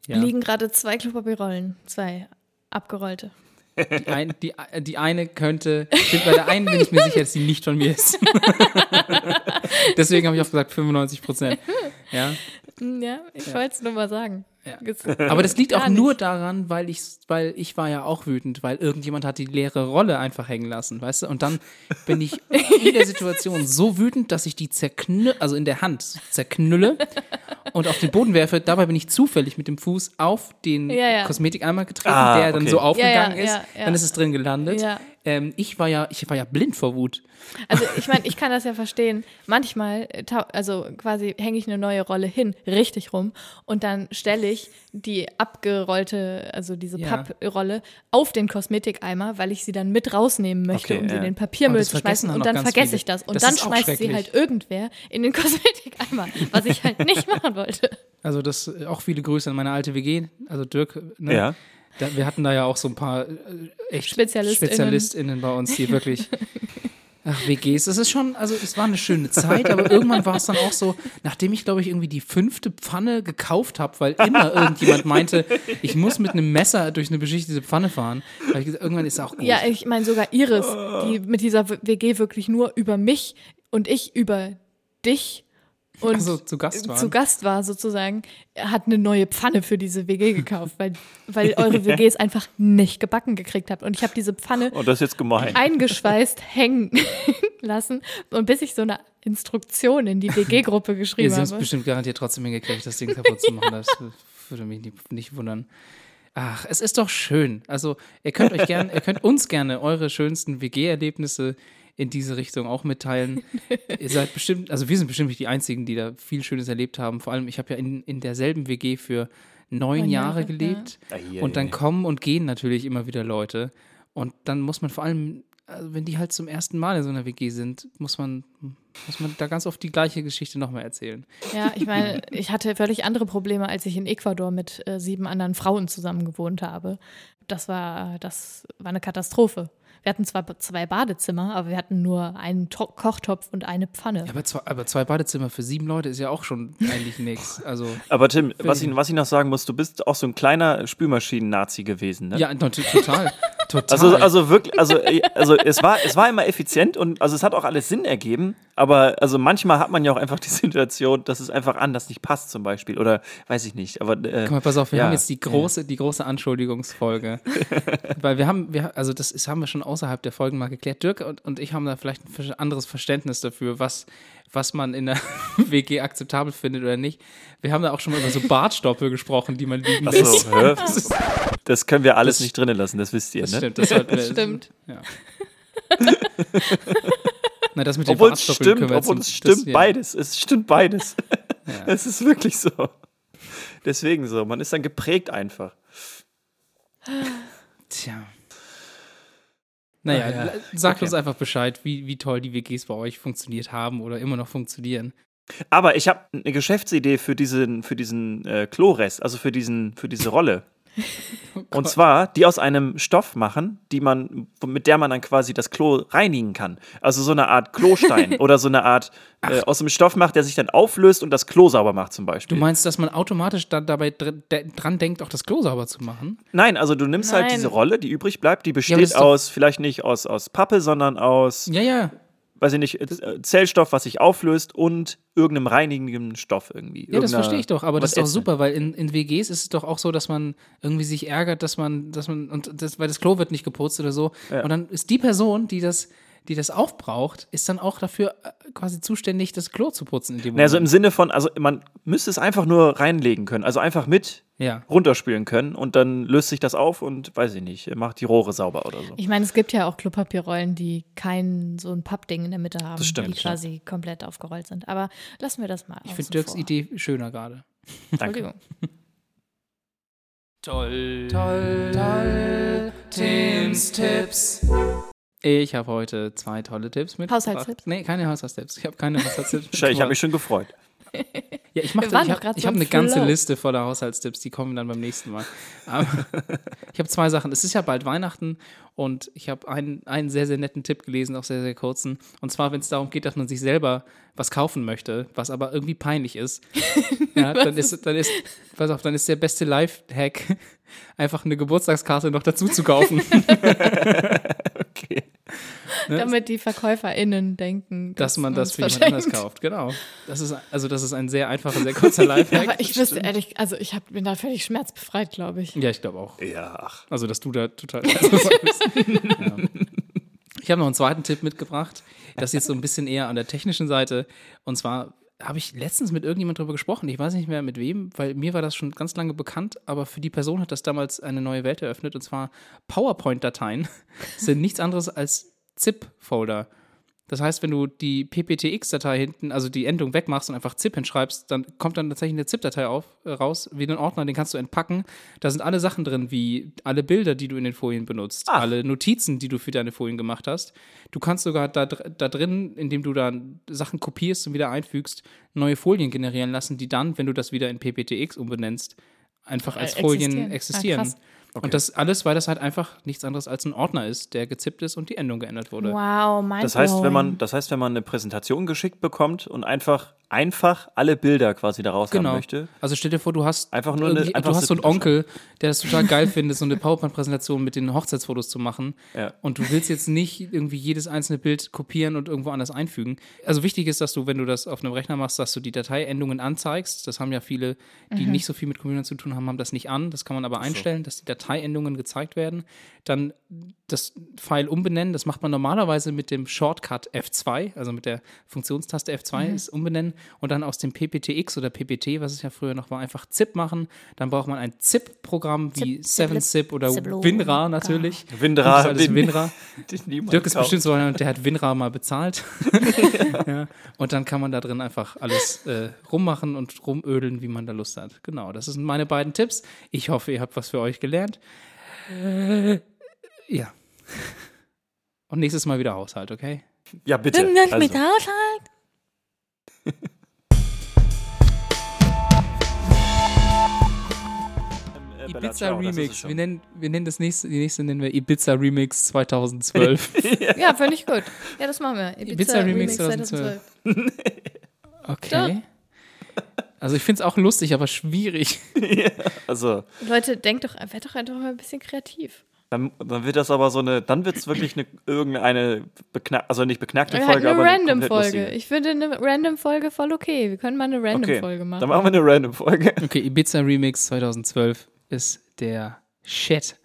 liegen gerade 2 Klopapierrollen, 2 abgerollte. Die eine könnte, bei der einen bin ich mir sicher, dass sie nicht von mir ist. Deswegen habe ich auch gesagt 95%. Ja, ich wollte es nur mal sagen. Ja. Aber das liegt auch nur daran, weil ich war ja auch wütend, weil irgendjemand hat die leere Rolle einfach hängen lassen, weißt du? Und dann bin ich in der Situation so wütend, dass ich die in der Hand zerknülle und auf den Boden werfe. Dabei bin ich zufällig mit dem Fuß auf den Kosmetikeimer getreten, der dann so aufgegangen ist. Ja, ja. Dann ist es drin gelandet. Ja. Ich war ja blind vor Wut. Also ich meine, ich kann das ja verstehen. Manchmal, also quasi hänge ich eine neue Rolle hin, richtig rum, und dann stelle ich die abgerollte, also diese Papprolle auf den Kosmetikeimer, weil ich sie dann mit rausnehmen möchte, um sie in den Papiermüll zu schmeißen, und dann vergesse ich das. Und dann schmeißt sie halt irgendwer in den Kosmetikeimer, was ich halt nicht machen wollte. Also das, auch viele Grüße an meine alte WG, also Dirk, ne? Ja. Wir hatten da ja auch so ein paar echt SpezialistInnen bei uns, die wirklich, WGs, das ist schon, also es war eine schöne Zeit, aber irgendwann war es dann auch so, nachdem ich, glaube ich, irgendwie die 5. Pfanne gekauft habe, weil immer irgendjemand meinte, ich muss mit einem Messer durch eine beschichtete Pfanne fahren, weil ich gesagt, irgendwann ist es auch gut. Ja, ich meine sogar Iris, die mit dieser WG wirklich nur über mich und ich über dich und also, zu Gast war sozusagen, hat eine neue Pfanne für diese WG gekauft, weil eure WGs einfach nicht gebacken gekriegt habt. Und ich habe diese Pfanne eingeschweißt hängen lassen. Und bis ich so eine Instruktion in die WG-Gruppe geschrieben habe. Ihr habt es bestimmt garantiert trotzdem hingekriegt, das Ding kaputt zu machen. Das würde mich nicht wundern. Ach, es ist doch schön. Also ihr könnt uns gerne eure schönsten WG-Erlebnisse in diese Richtung auch mitteilen. Ihr seid bestimmt, also wir sind bestimmt nicht die Einzigen, die da viel Schönes erlebt haben. Vor allem, ich habe ja in derselben WG für 9 Jahre gelebt. Ja. Und dann kommen und gehen natürlich immer wieder Leute. Und dann muss man vor allem, also wenn die halt zum ersten Mal in so einer WG sind, muss man da ganz oft die gleiche Geschichte nochmal erzählen. Ja, ich meine, ich hatte völlig andere Probleme, als ich in Ecuador mit 7 anderen Frauen zusammen gewohnt habe. Das war eine Katastrophe. Wir hatten zwar 2 Badezimmer, aber wir hatten nur einen Kochtopf und eine Pfanne. Ja, aber 2 Badezimmer für 7 Leute ist ja auch schon eigentlich nichts. Also, aber Tim, was ich noch sagen muss, du bist auch so ein kleiner Spülmaschinen-Nazi gewesen, ne? Ja, total. Also wirklich, also es war immer effizient und also es hat auch alles Sinn ergeben, aber also manchmal hat man ja auch einfach die Situation, dass es einfach anders nicht passt zum Beispiel oder weiß ich nicht. Aber guck mal, pass auf, wir haben jetzt die große Anschuldigungsfolge, weil haben wir schon außerhalb der Folgen mal geklärt. Dirk und ich haben da vielleicht ein anderes Verständnis dafür, was man in der WG akzeptabel findet oder nicht. Wir haben da auch schon mal über so Bartstoppel gesprochen, die man liegen lässt. Ja. Das können wir alles nicht drinnen lassen, das wisst ihr, das, ne? Stimmt, das stimmt. Ja. Na, das mit den Bartstoppeln können wir jetzt. Es stimmt beides. Ja. Es ist wirklich so. Deswegen so, man ist dann geprägt einfach. Tja. Naja, sagt uns einfach Bescheid, wie toll die WGs bei euch funktioniert haben oder immer noch funktionieren. Aber ich habe eine Geschäftsidee für diesen Klorest, also für diese Rolle. Oh Gott. Und zwar die aus einem Stoff machen, mit der man dann quasi das Klo reinigen kann. Also so eine Art Klostein oder so eine Art aus einem Stoff macht, der sich dann auflöst und das Klo sauber macht zum Beispiel. Du meinst, dass man automatisch dann dabei dran denkt, auch das Klo sauber zu machen? Nein, also du nimmst halt diese Rolle, die übrig bleibt, die besteht aus, vielleicht nicht aus Pappe, sondern aus weiß ich nicht, Zellstoff, was sich auflöst und irgendeinem reinigenden Stoff irgendwie. Ja, das verstehe ich doch, aber das ist doch super, weil in WGs ist es doch auch so, dass man irgendwie sich ärgert, weil das Klo wird nicht geputzt oder so. Ja. Und dann ist die Person, die das aufbraucht, ist dann auch dafür quasi zuständig, das Klo zu putzen. In dem Moment. Also im Sinne von, also man müsste es einfach nur reinlegen können, also einfach mit runterspülen können und dann löst sich das auf und, weiß ich nicht, macht die Rohre sauber oder so. Ich meine, es gibt ja auch Klopapierrollen, die kein so ein Pappding in der Mitte haben, die quasi komplett aufgerollt sind. Aber lassen wir das mal. Ich finde Dirks Idee schöner gerade. Danke. Toll. Teams Tipps. Ich habe heute 2 tolle Tipps mitgebracht. Haushaltstipps? Nee, keine Haushaltstipps. Ich habe keine Haushaltstipps. Ich habe mich schon gefreut. Ja, ich habe eine ganze Liste voller Haushaltstipps, die kommen dann beim nächsten Mal. Aber ich habe 2 Sachen. Es ist ja bald Weihnachten und ich habe einen sehr, sehr netten Tipp gelesen, auch sehr, sehr kurzen. Und zwar, wenn es darum geht, dass man sich selber was kaufen möchte, was aber irgendwie peinlich ist, ja, dann ist der beste Lifehack, einfach eine Geburtstagskarte noch dazu zu kaufen. Okay. Ne? Damit die VerkäuferInnen denken, dass man das für jemand anders kauft. Genau. Das ist ein sehr einfacher, sehr kurzer Lifehack. Aber ich wüsste ehrlich, ich bin da völlig schmerzbefreit, glaube ich. Ja, ich glaube auch. Ja. Ach. Also, dass du da total bist. Ja. Ich habe noch einen zweiten Tipp mitgebracht. Das ist jetzt so ein bisschen eher an der technischen Seite. Und zwar habe ich letztens mit irgendjemand drüber gesprochen. Ich weiß nicht mehr mit wem, weil mir war das schon ganz lange bekannt, aber für die Person hat das damals eine neue Welt eröffnet, und zwar PowerPoint-Dateien sind nichts anderes als ZIP-Folder. Das heißt, wenn du die PPTX-Datei hinten, also die Endung wegmachst und einfach ZIP hinschreibst, dann kommt dann tatsächlich eine ZIP-Datei raus, wie ein Ordner, den kannst du entpacken. Da sind alle Sachen drin, wie alle Bilder, die du in den Folien benutzt, alle Notizen, die du für deine Folien gemacht hast. Du kannst sogar da drin, indem du dann Sachen kopierst und wieder einfügst, neue Folien generieren lassen, die dann, wenn du das wieder in PPTX umbenennst, einfach als Folien existieren. Okay. Und das alles, weil das halt einfach nichts anderes als ein Ordner ist, der gezippt ist und die Endung geändert wurde. Wow, mein Das heißt, wenn man eine Präsentation geschickt bekommt und einfach alle Bilder quasi daraus haben möchte. Also stell dir vor, du hast einfach nur so einen Onkel, der das total geil findet, so eine PowerPoint-Präsentation mit den Hochzeitsfotos zu machen. Ja. Und du willst jetzt nicht irgendwie jedes einzelne Bild kopieren und irgendwo anders einfügen. Also wichtig ist, dass du, wenn du das auf einem Rechner machst, dass du die Dateiendungen anzeigst. Das haben ja viele, die nicht so viel mit Computern zu tun haben, haben das nicht an. Das kann man aber einstellen, dass die Dateiendungen gezeigt werden. Dann das File umbenennen, das macht man normalerweise mit dem Shortcut F2, also mit der Funktionstaste F2 ist umbenennen. Und dann aus dem PPTX oder PPT, was es ja früher noch war, einfach ZIP machen. Dann braucht man ein ZIP-Programm wie 7-Zip oder WinRAR natürlich. WinRAR. Dirk ist bestimmt so einer, und der hat WinRAR mal bezahlt. Ja. Und dann kann man da drin einfach alles rummachen und rumödeln, wie man da Lust hat. Genau, das sind meine beiden Tipps. Ich hoffe, ihr habt was für euch gelernt. Ja. Und nächstes Mal wieder Haushalt, okay? Ja, bitte. Also. Mit Haushalt. Ibiza Remix. Wir nennen die nächste nennen wir Ibiza Remix 2012. Ja, völlig gut. Ja, das machen wir. Ibiza Remix 2012. Okay. Also ich finde es auch lustig, aber schwierig. Ja, also. Leute, werd doch einfach mal ein bisschen kreativ. Dann wird das aber eine random Folge. Ich finde eine random Folge voll okay. Wir können mal eine random Folge machen. Dann machen wir eine random Folge. Okay, Ibiza Remix 2012 ist der Shit.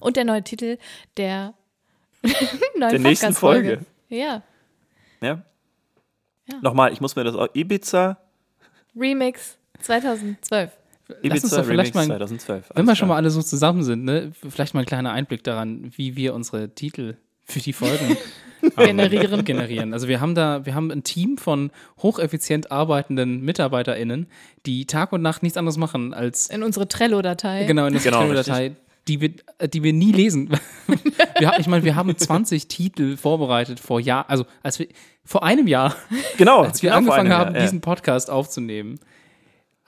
Und der neue Titel der neuen nächsten Folge. Ja. Ja. Nochmal, ich muss mir das auch Ibiza Remix 2012. Lass uns doch vielleicht mal, 2012, wenn wir schon mal alle so zusammen sind, ne, vielleicht mal ein kleiner Einblick daran, wie wir unsere Titel für die Folgen generieren. Also wir haben ein Team von hocheffizient arbeitenden MitarbeiterInnen, die Tag und Nacht nichts anderes machen als in unsere Trello-Datei. Genau, in unsere Trello-Datei, die wir nie lesen. Wir haben 20 Titel vorbereitet vor einem Jahr, als wir angefangen haben, diesen Podcast aufzunehmen.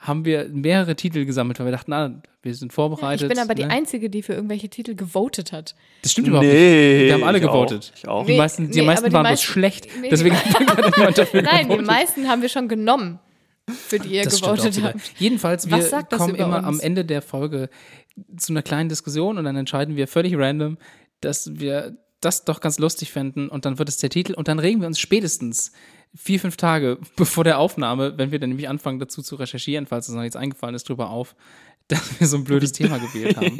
Haben wir mehrere Titel gesammelt, weil wir dachten, wir sind vorbereitet. Ja, ich bin aber die Einzige, die für irgendwelche Titel gevotet hat. Das stimmt überhaupt nicht. Wir haben alle gevotet. Ich auch. Die meisten waren schlecht. Deswegen hat niemand dafür gevotet. Nein, die meisten haben wir schon genommen, für die ihr gevotet habt. Jedenfalls, wir kommen immer am Ende der Folge zu einer kleinen Diskussion und dann entscheiden wir völlig random, dass wir das doch ganz lustig finden und dann wird es der Titel und dann regen wir uns spätestens 4-5 Tage bevor der Aufnahme, wenn wir dann nämlich anfangen dazu zu recherchieren, falls uns noch nichts eingefallen ist, drüber auf, dass wir so ein blödes Thema gewählt haben.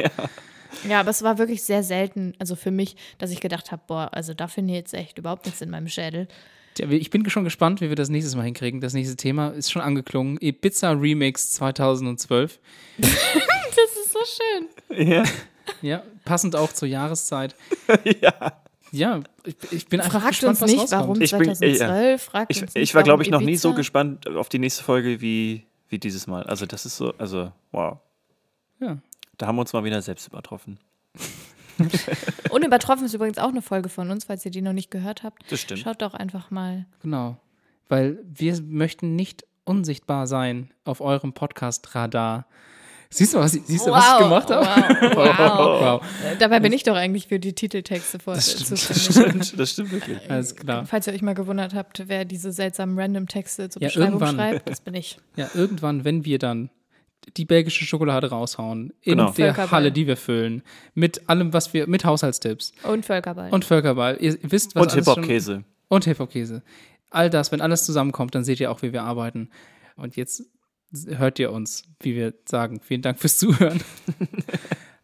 Ja, aber es war wirklich sehr selten, also für mich, dass ich gedacht habe, boah, also da finde ich jetzt echt überhaupt nichts in meinem Schädel. Tja, ich bin schon gespannt, wie wir das nächstes Mal hinkriegen. Das nächste Thema ist schon angeklungen. Ibiza Remix 2012. Das ist so schön. Ja. Ja, passend auch zur Jahreszeit. Ja. Ja, ich bin einfach gespannt, was rauskommt. Fragt uns nicht, warum 2012, ich war, glaube ich, noch nie so gespannt auf die nächste Folge wie dieses Mal. Also das ist so, also wow. Ja. Da haben wir uns mal wieder selbst übertroffen. Unübertroffen ist übrigens auch eine Folge von uns, falls ihr die noch nicht gehört habt. Das stimmt. Schaut doch einfach mal. Genau, weil wir möchten nicht unsichtbar sein auf eurem Podcast-Radar. Siehst du, was ich gemacht habe? Wow. Dabei bin ich doch eigentlich für die Titeltexte zuständig. Das stimmt wirklich. Alles klar. Falls ihr euch mal gewundert habt, wer diese seltsamen Random-Texte zur Beschreibung schreibt, das bin ich. Ja, irgendwann, wenn wir dann die belgische Schokolade raushauen, in der Halle, die wir füllen, mit allem, was wir, mit Haushaltstipps. Und Völkerball. Ihr wisst, was alles schon. Und Hip-Hop-Käse. All das, wenn alles zusammenkommt, dann seht ihr auch, wie wir arbeiten. Und jetzt hört ihr uns, wie wir sagen. Vielen Dank fürs Zuhören.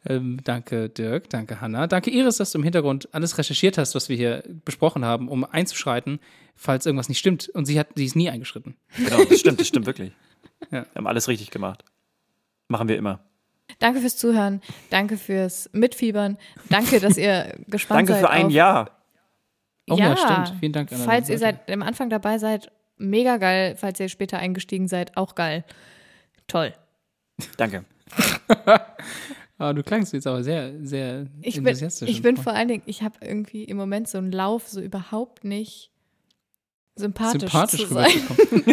Danke Dirk, danke Hanna. Danke Iris, dass du im Hintergrund alles recherchiert hast, was wir hier besprochen haben, um einzuschreiten, falls irgendwas nicht stimmt. Und sie ist nie eingeschritten. Genau, das stimmt wirklich. Ja. Wir haben alles richtig gemacht. Machen wir immer. Danke fürs Zuhören, danke fürs Mitfiebern, danke, dass ihr gespannt seid. Danke für ein Jahr. Oh ja, stimmt. Vielen Dank. Anna. Falls ihr seit dem Anfang dabei seid, mega geil, falls ihr später eingestiegen seid, auch geil. Toll. Danke. Du klangst jetzt aber sehr, sehr enthusiastisch. Ich bin vor allen Dingen, ich habe irgendwie im Moment so einen Lauf, so überhaupt nicht sympathisch zu sein.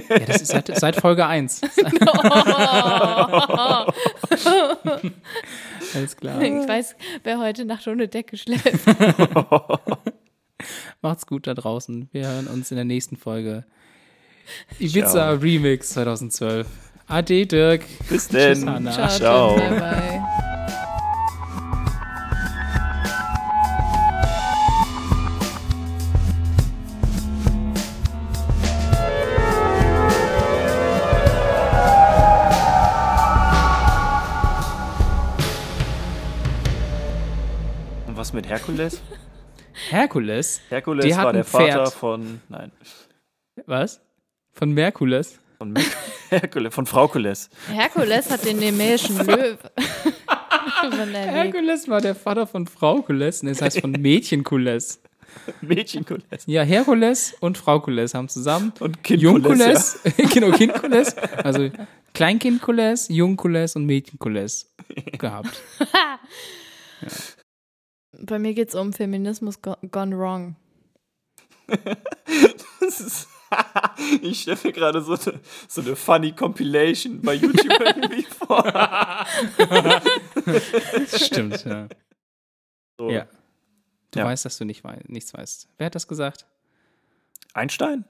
Ja, das ist seit Folge 1. Alles klar. Ich weiß, wer heute Nacht ohne Decke schläft. Macht's gut da draußen. Wir hören uns in der nächsten Folge. Ibiza Remix 2012. Ade, Dirk. Bis denn. Tschüss, Hanna. Ciao. Bye, bye. Und was mit Herkules? Herkules war der Vater von... Nein. Was? Von Merkules? Von Fraukules. Herkules hat den nemäischen Löwen. Herkules war der Vater von Fraukules. Das heißt von Mädchenkules. Mädchenkules. Ja, Herkules und Fraukules haben zusammen. Und Kindkules. Ja. Genau, Kindkules. Also Kleinkindkules, Jungkules und Mädchenkules gehabt. Ja. Bei mir geht's um Feminismus gone wrong. Das ist... Ich stelle mir gerade so eine funny Compilation bei YouTube irgendwie vor. Stimmt, ja. So. Ja. Du weißt, dass du nichts weißt. Wer hat das gesagt? Einstein?